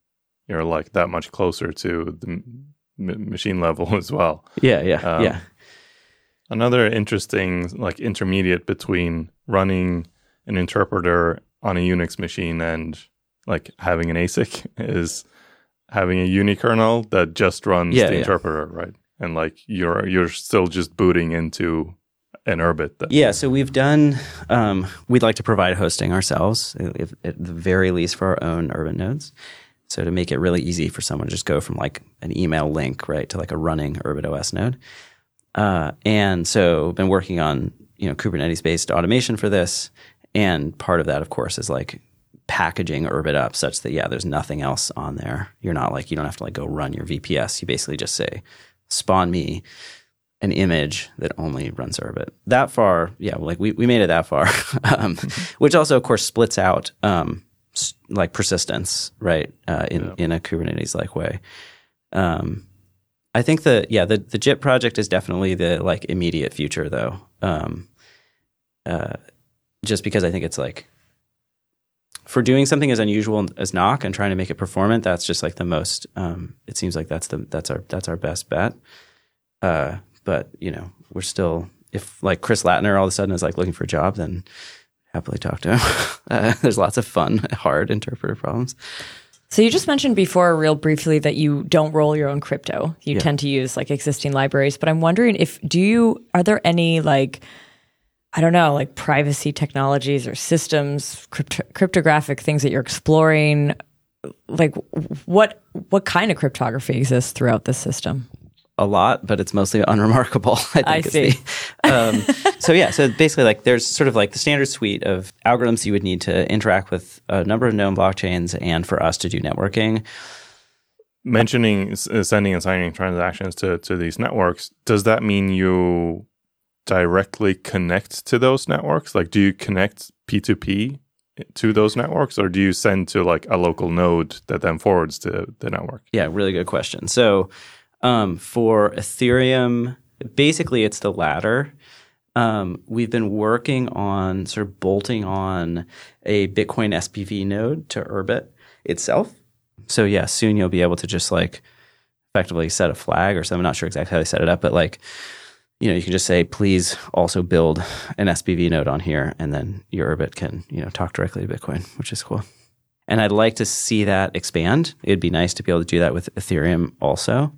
you're like that much closer to the m- machine level as well. Yeah, yeah, um, yeah. Another interesting like intermediate between running an interpreter on a Unix machine and like having an A S I C is having a unikernel that just runs yeah, the yeah. interpreter, right? And like you're you're still just booting into and Urbit then? Yeah, so we've done, um, we'd like to provide hosting ourselves, if, at the very least for our own Urbit nodes. So to make it really easy for someone to just go from like an email link, right, to like a running Urbit O S node. Uh, and so been working on, you know, Kubernetes-based automation for this. And part of that, of course, is like packaging Urbit up such that, yeah, there's nothing else on there. You're not like, you don't have to like go run your V P S. You basically just say, spawn me an image that only runs Urbit. That far, yeah, like we, we made it that far. um, which also, of course, splits out um, like persistence, right, uh, in, yeah. in a Kubernetes-like way. Um, I think the, yeah, the, the J I T project is definitely the like immediate future though. Um, uh, just because I think it's like, for doing something as unusual as Nock and trying to make it performant, that's just like the most. Um, it seems like that's the that's our that's our best bet. Uh, but you know, we're still, if like Chris Latner all of a sudden is like looking for a job, then happily talk to him. uh, there's lots of fun, hard interpreter problems. So you just mentioned before, real briefly, that you don't roll your own crypto. You yeah. tend to use like existing libraries. But I'm wondering if do you are there any like, I don't know, like privacy technologies or systems, crypto- cryptographic things that you're exploring. Like what what kind of cryptography exists throughout this system? A lot, but it's mostly unremarkable, I think. I see. The, um, so yeah, so basically like there's sort of like the standard suite of algorithms you would need to interact with a number of known blockchains and for us to do networking. Mentioning, uh, sending and signing transactions to, to these networks, does that mean you directly connect to those networks? Like, do you connect P two P to those networks, or do you send to like a local node that then forwards to the network? Yeah, really good question. So um, for Ethereum, basically it's the latter. Um, we've been working on sort of bolting on a Bitcoin S P V node to Urbit itself. So yeah, soon you'll be able to just like effectively set a flag or something. I'm not sure exactly how they set it up, but like, you know, you can just say, please also build an S P V node on here, and then your Urbit can, you know, talk directly to Bitcoin, which is cool. And I'd like to see that expand. It'd be nice to be able to do that with Ethereum also.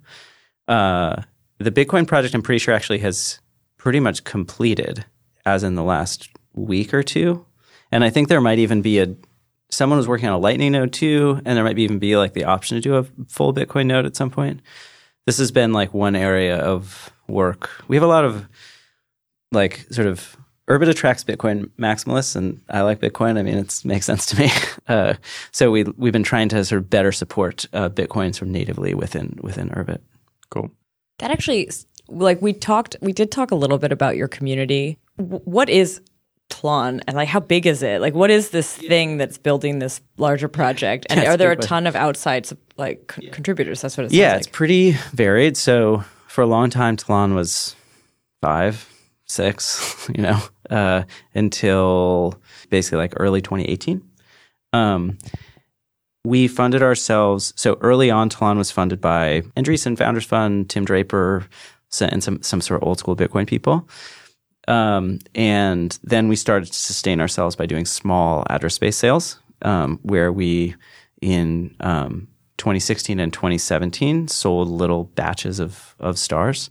Uh, the Bitcoin project, I'm pretty sure, actually has pretty much completed as in the last week or two. And I think there might even be a, someone was working on a Lightning node too, and there might be even be like the option to do a full Bitcoin node at some point. This has been like one area of work. We have a lot of like sort of Urbit attracts Bitcoin maximalists, and I like Bitcoin. I mean, it makes sense to me. Uh, so we we've been trying to sort of better support uh, Bitcoin sort of natively within within Urbit. Cool. That actually, like we talked, we did talk a little bit about your community. W- what is Tlon, and like how big is it? Like, what is this thing that's building this larger project? And yeah, are there a ton question. of outside like c- yeah. contributors? That's what it sounds yeah, like. Yeah, it's pretty varied. So for a long time, Tlon was five, six, you know, uh, until basically like early twenty eighteen. Um, we funded ourselves. So early on, Tlon was funded by Andreessen Founders Fund, Tim Draper, and some some sort of old school Bitcoin people. Um, and then we started to sustain ourselves by doing small address space sales, um, where we in um, twenty sixteen and twenty seventeen sold little batches of of stars.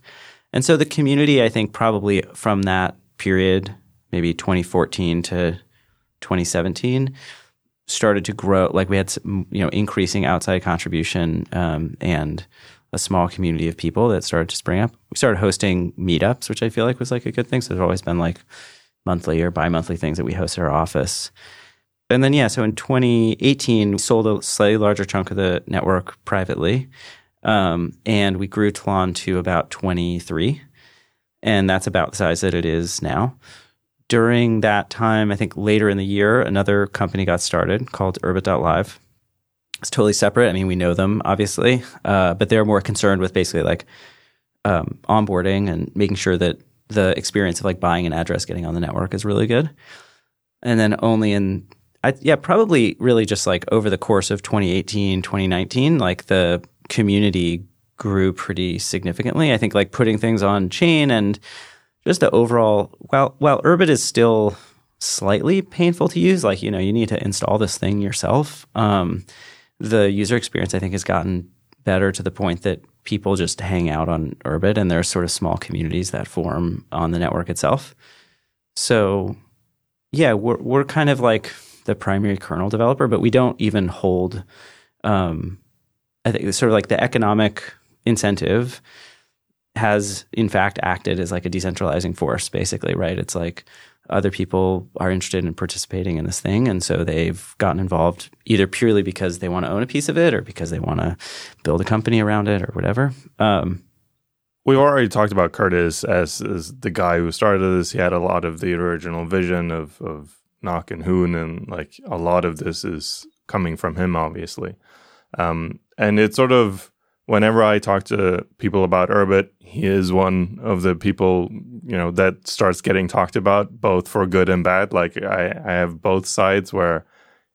And so the community, I think probably from that period, maybe twenty fourteen to twenty seventeen, started to grow. Like we had, you know, increasing outside contribution um, and a small community of people that started to spring up. We started hosting meetups, which I feel like was like a good thing. So there's always been like monthly or bi-monthly things that we host at our office. And then, yeah, so in twenty eighteen, we sold a slightly larger chunk of the network privately, um, and we grew Tlon to about twenty-three, and that's about the size that it is now. During that time, I think later in the year, another company got started called Urbit dot live. It's totally separate. I mean, we know them, obviously, uh, but they're more concerned with basically like um, onboarding and making sure that the experience of like buying an address, getting on the network is really good. And then only in... I, yeah, probably really just like over the course of twenty eighteen, twenty nineteen, like the community grew pretty significantly. I think like putting things on chain and just the overall, while while Urbit is still slightly painful to use, like, you know, you need to install this thing yourself. Um, the user experience, I think, has gotten better to the point that people just hang out on Urbit, and there are sort of small communities that form on the network itself. So yeah, we're we're kind of like the primary kernel developer, but we don't even hold, um, I think sort of like the economic incentive has in fact acted as like a decentralizing force basically, right? It's like other people are interested in participating in this thing, and so they've gotten involved either purely because they want to own a piece of it or because they want to build a company around it or whatever. Um, we already talked about Curtis as, as the guy who started this. He had a lot of the original vision of, of Nock and Hoon, and like a lot of this is coming from him, obviously. Um, and it's sort of, whenever I talk to people about Urbit, he is one of the people, you know, that starts getting talked about, both for good and bad. Like I, I have both sides where,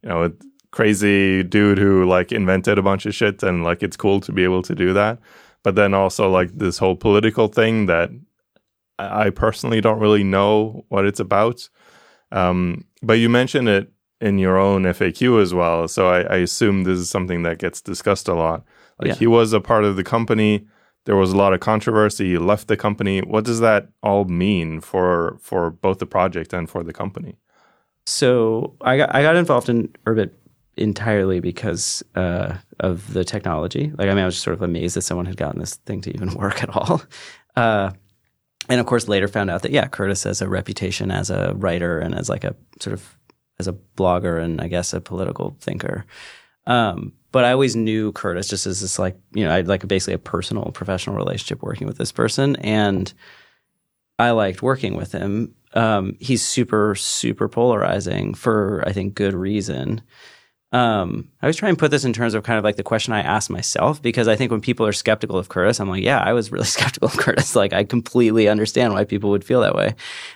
you know, a crazy dude who like invented a bunch of shit and like it's cool to be able to do that. But then also like this whole political thing that I personally don't really know what it's about. Um, but you mentioned it in your own F A Q as well. So I, I assume this is something that gets discussed a lot. Like yeah. He was a part of the company. There was a lot of controversy. He left the company. What does that all mean for for both the project and for the company? So I got, I got involved in Urbit entirely because uh, of the technology. Like I mean, I was just sort of amazed that someone had gotten this thing to even work at all. Uh, and of course, later found out that yeah, Curtis has a reputation as a writer and as like a sort of as a blogger and I guess a political thinker. Um, but I always knew Curtis just as this like, you know, I had like basically a personal professional relationship working with this person, and I liked working with him. Um, he's super, super polarizing for, I think, good reason. Um, I was trying to put this in terms of kind of like the question I asked myself, because I think when people are skeptical of Curtis, I'm like, yeah, I was really skeptical of Curtis. Like I completely understand why people would feel that way.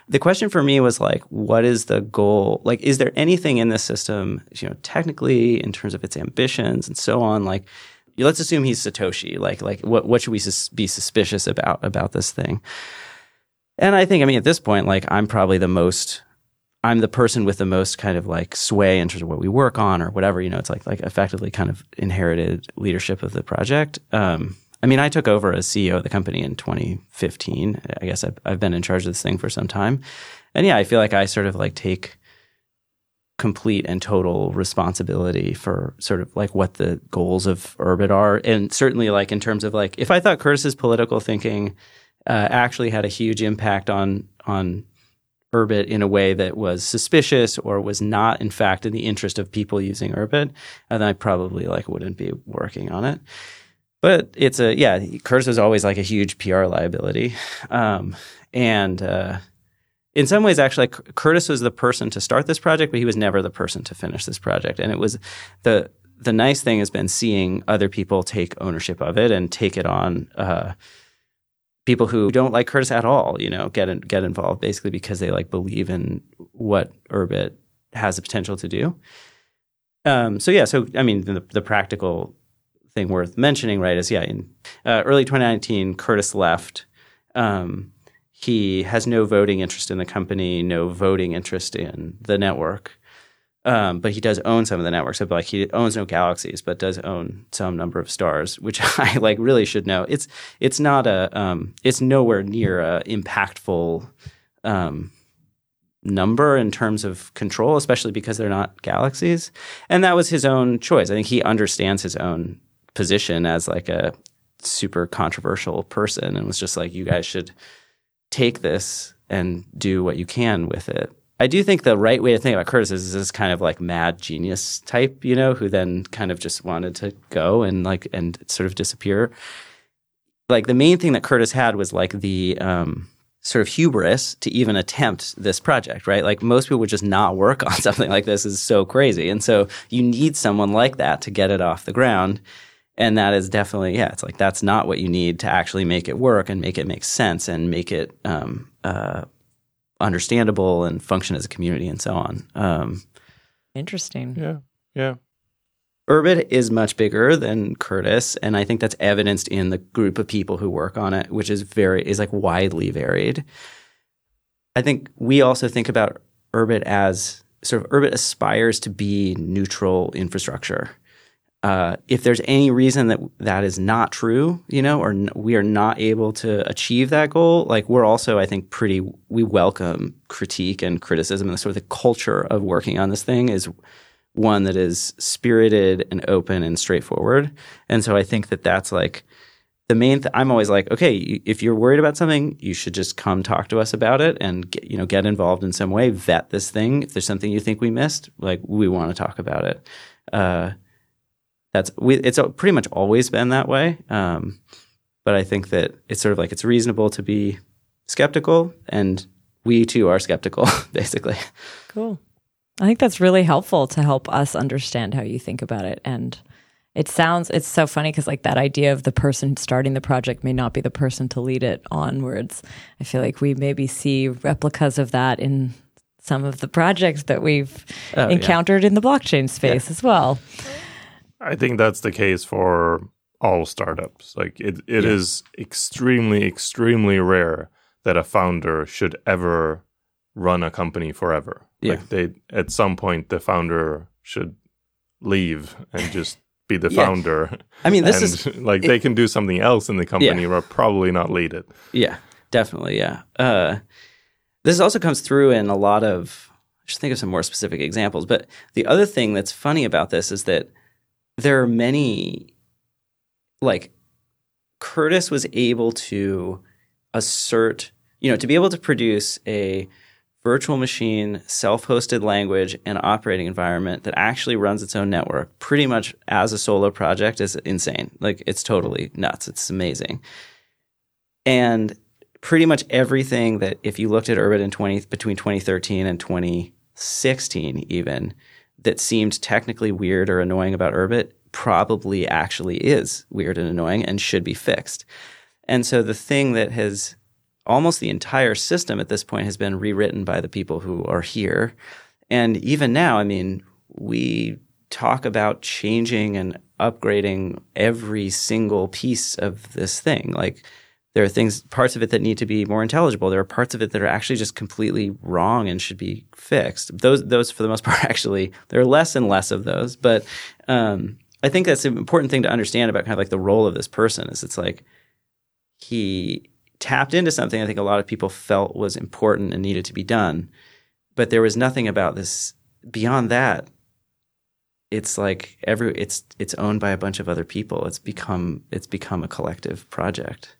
The question for me was like, what is the goal? Like, is there anything in this system, you know, technically in terms of its ambitions and so on? Like, let's assume he's Satoshi. Like, like what, what should we sus- be suspicious about, about this thing? And I think, I mean, at this point, like I'm probably the most I'm the person with the most kind of like sway in terms of what we work on or whatever, you know, it's like like effectively kind of inherited leadership of the project. Um, I mean, I took over as C E O of the company in twenty fifteen. I guess I've, I've been in charge of this thing for some time. And yeah, I feel like I sort of like take complete and total responsibility for sort of like what the goals of Urbit are. And certainly like in terms of like, if I thought Curtis's political thinking uh, actually had a huge impact on on Urbit in a way that was suspicious or was not, in fact, in the interest of people using Urbit, and I probably like wouldn't be working on it. But it's a yeah, Curtis is always like a huge P R liability, um, and uh, in some ways, actually, like, Curtis was the person to start this project, but he was never the person to finish this project. And it was the the nice thing has been seeing other people take ownership of it and take it on. Uh, People who don't like Curtis at all, you know, get in, get involved basically because they like believe in what Urbit has the potential to do. Um, so yeah, so I mean, the, the practical thing worth mentioning, right, is yeah, in uh, early twenty nineteen, Curtis left. Um, he has no voting interest in the company, no voting interest in the network, um, but he does own some of the network. So like, he owns no galaxies, but does own some number of stars, which I like really should know. It's it's not a um, it's nowhere near a impactful um, number in terms of control, especially because they're not galaxies. And that was his own choice. I think he understands his own position as like a super controversial person, and was just like, you guys should take this and do what you can with it. I do think the right way to think about Curtis is this kind of like mad genius type, you know, who then kind of just wanted to go and like and sort of disappear. Like the main thing that Curtis had was like the um, sort of hubris to even attempt this project, right? Like most people would just not work on something like this. Is so crazy. And so you need someone like that to get it off the ground. And that is definitely, yeah, it's like that's not what you need to actually make it work and make it make sense and make it um, – uh, understandable and function as a community and so on. Um, Interesting. Yeah, yeah. Urbit is much bigger than Curtis, and I think that's evidenced in the group of people who work on it, which is very is like widely varied. I think we also think about Urbit as sort of Urbit aspires to be neutral infrastructure. Uh, if there's any reason that that is not true, you know, or n- we are not able to achieve that goal, like we're also, I think, pretty – we welcome critique and criticism. And the sort of the culture of working on this thing is one that is spirited and open and straightforward. And so I think that that's like the main th- – I'm always like, okay, if you're worried about something, you should just come talk to us about it and, get, you know, get involved in some way. Vet this thing. If there's something you think we missed, like we want to talk about it. Uh That's we, it's pretty much always been that way, um, but I think that it's sort of like it's reasonable to be skeptical, and we too are skeptical, basically. Cool. I think that's really helpful to help us understand how you think about it, and it sounds it's so funny because like that idea of the person starting the project may not be the person to lead it onwards. I feel like we maybe see replicas of that in some of the projects that we've oh, encountered yeah. in the blockchain space yeah. as well. I think that's the case for all startups. Like it, it yeah. is extremely, extremely rare that a founder should ever run a company forever. Yeah. Like they, at some point, the founder should leave and just be the yeah. founder. I mean, this and, is like it, they can do something else in the company, yeah. but probably not lead it. Yeah, definitely. Yeah, uh, this also comes through in a lot of. I should think of some more specific examples. But the other thing that's funny about this is that. There are many, like, Curtis was able to assert, you know, to be able to produce a virtual machine, self-hosted language and operating environment that actually runs its own network pretty much as a solo project is insane. Like, it's totally nuts. It's amazing. And pretty much everything that, if you looked at Urbit in twenty between twenty thirteen and twenty sixteen even, that seemed technically weird or annoying about Urbit probably actually is weird and annoying and should be fixed. And so the thing that has almost the entire system at this point has been rewritten by the people who are here. And even now, I mean, we talk about changing and upgrading every single piece of this thing. Like there are things, parts of it that need to be more intelligible. There are parts of it that are actually just completely wrong and should be fixed. Those, those for the most part, actually, there are less and less of those. But um, I think that's an important thing to understand about kind of like the role of this person is it's like he tapped into something I think a lot of people felt was important and needed to be done. But there was nothing about this beyond that. It's like every it's it's owned by a bunch of other people. It's become it's become a collective project.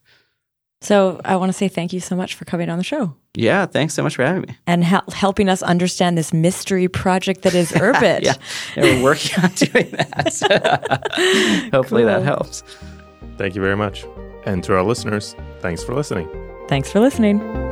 So I want to say thank you so much for coming on the show. Yeah, thanks so much for having me. And ha- helping us understand this mystery project that is Urbit. yeah, and we're working on doing that. Hopefully cool. that helps. Thank you very much. And to our listeners, thanks for listening. Thanks for listening.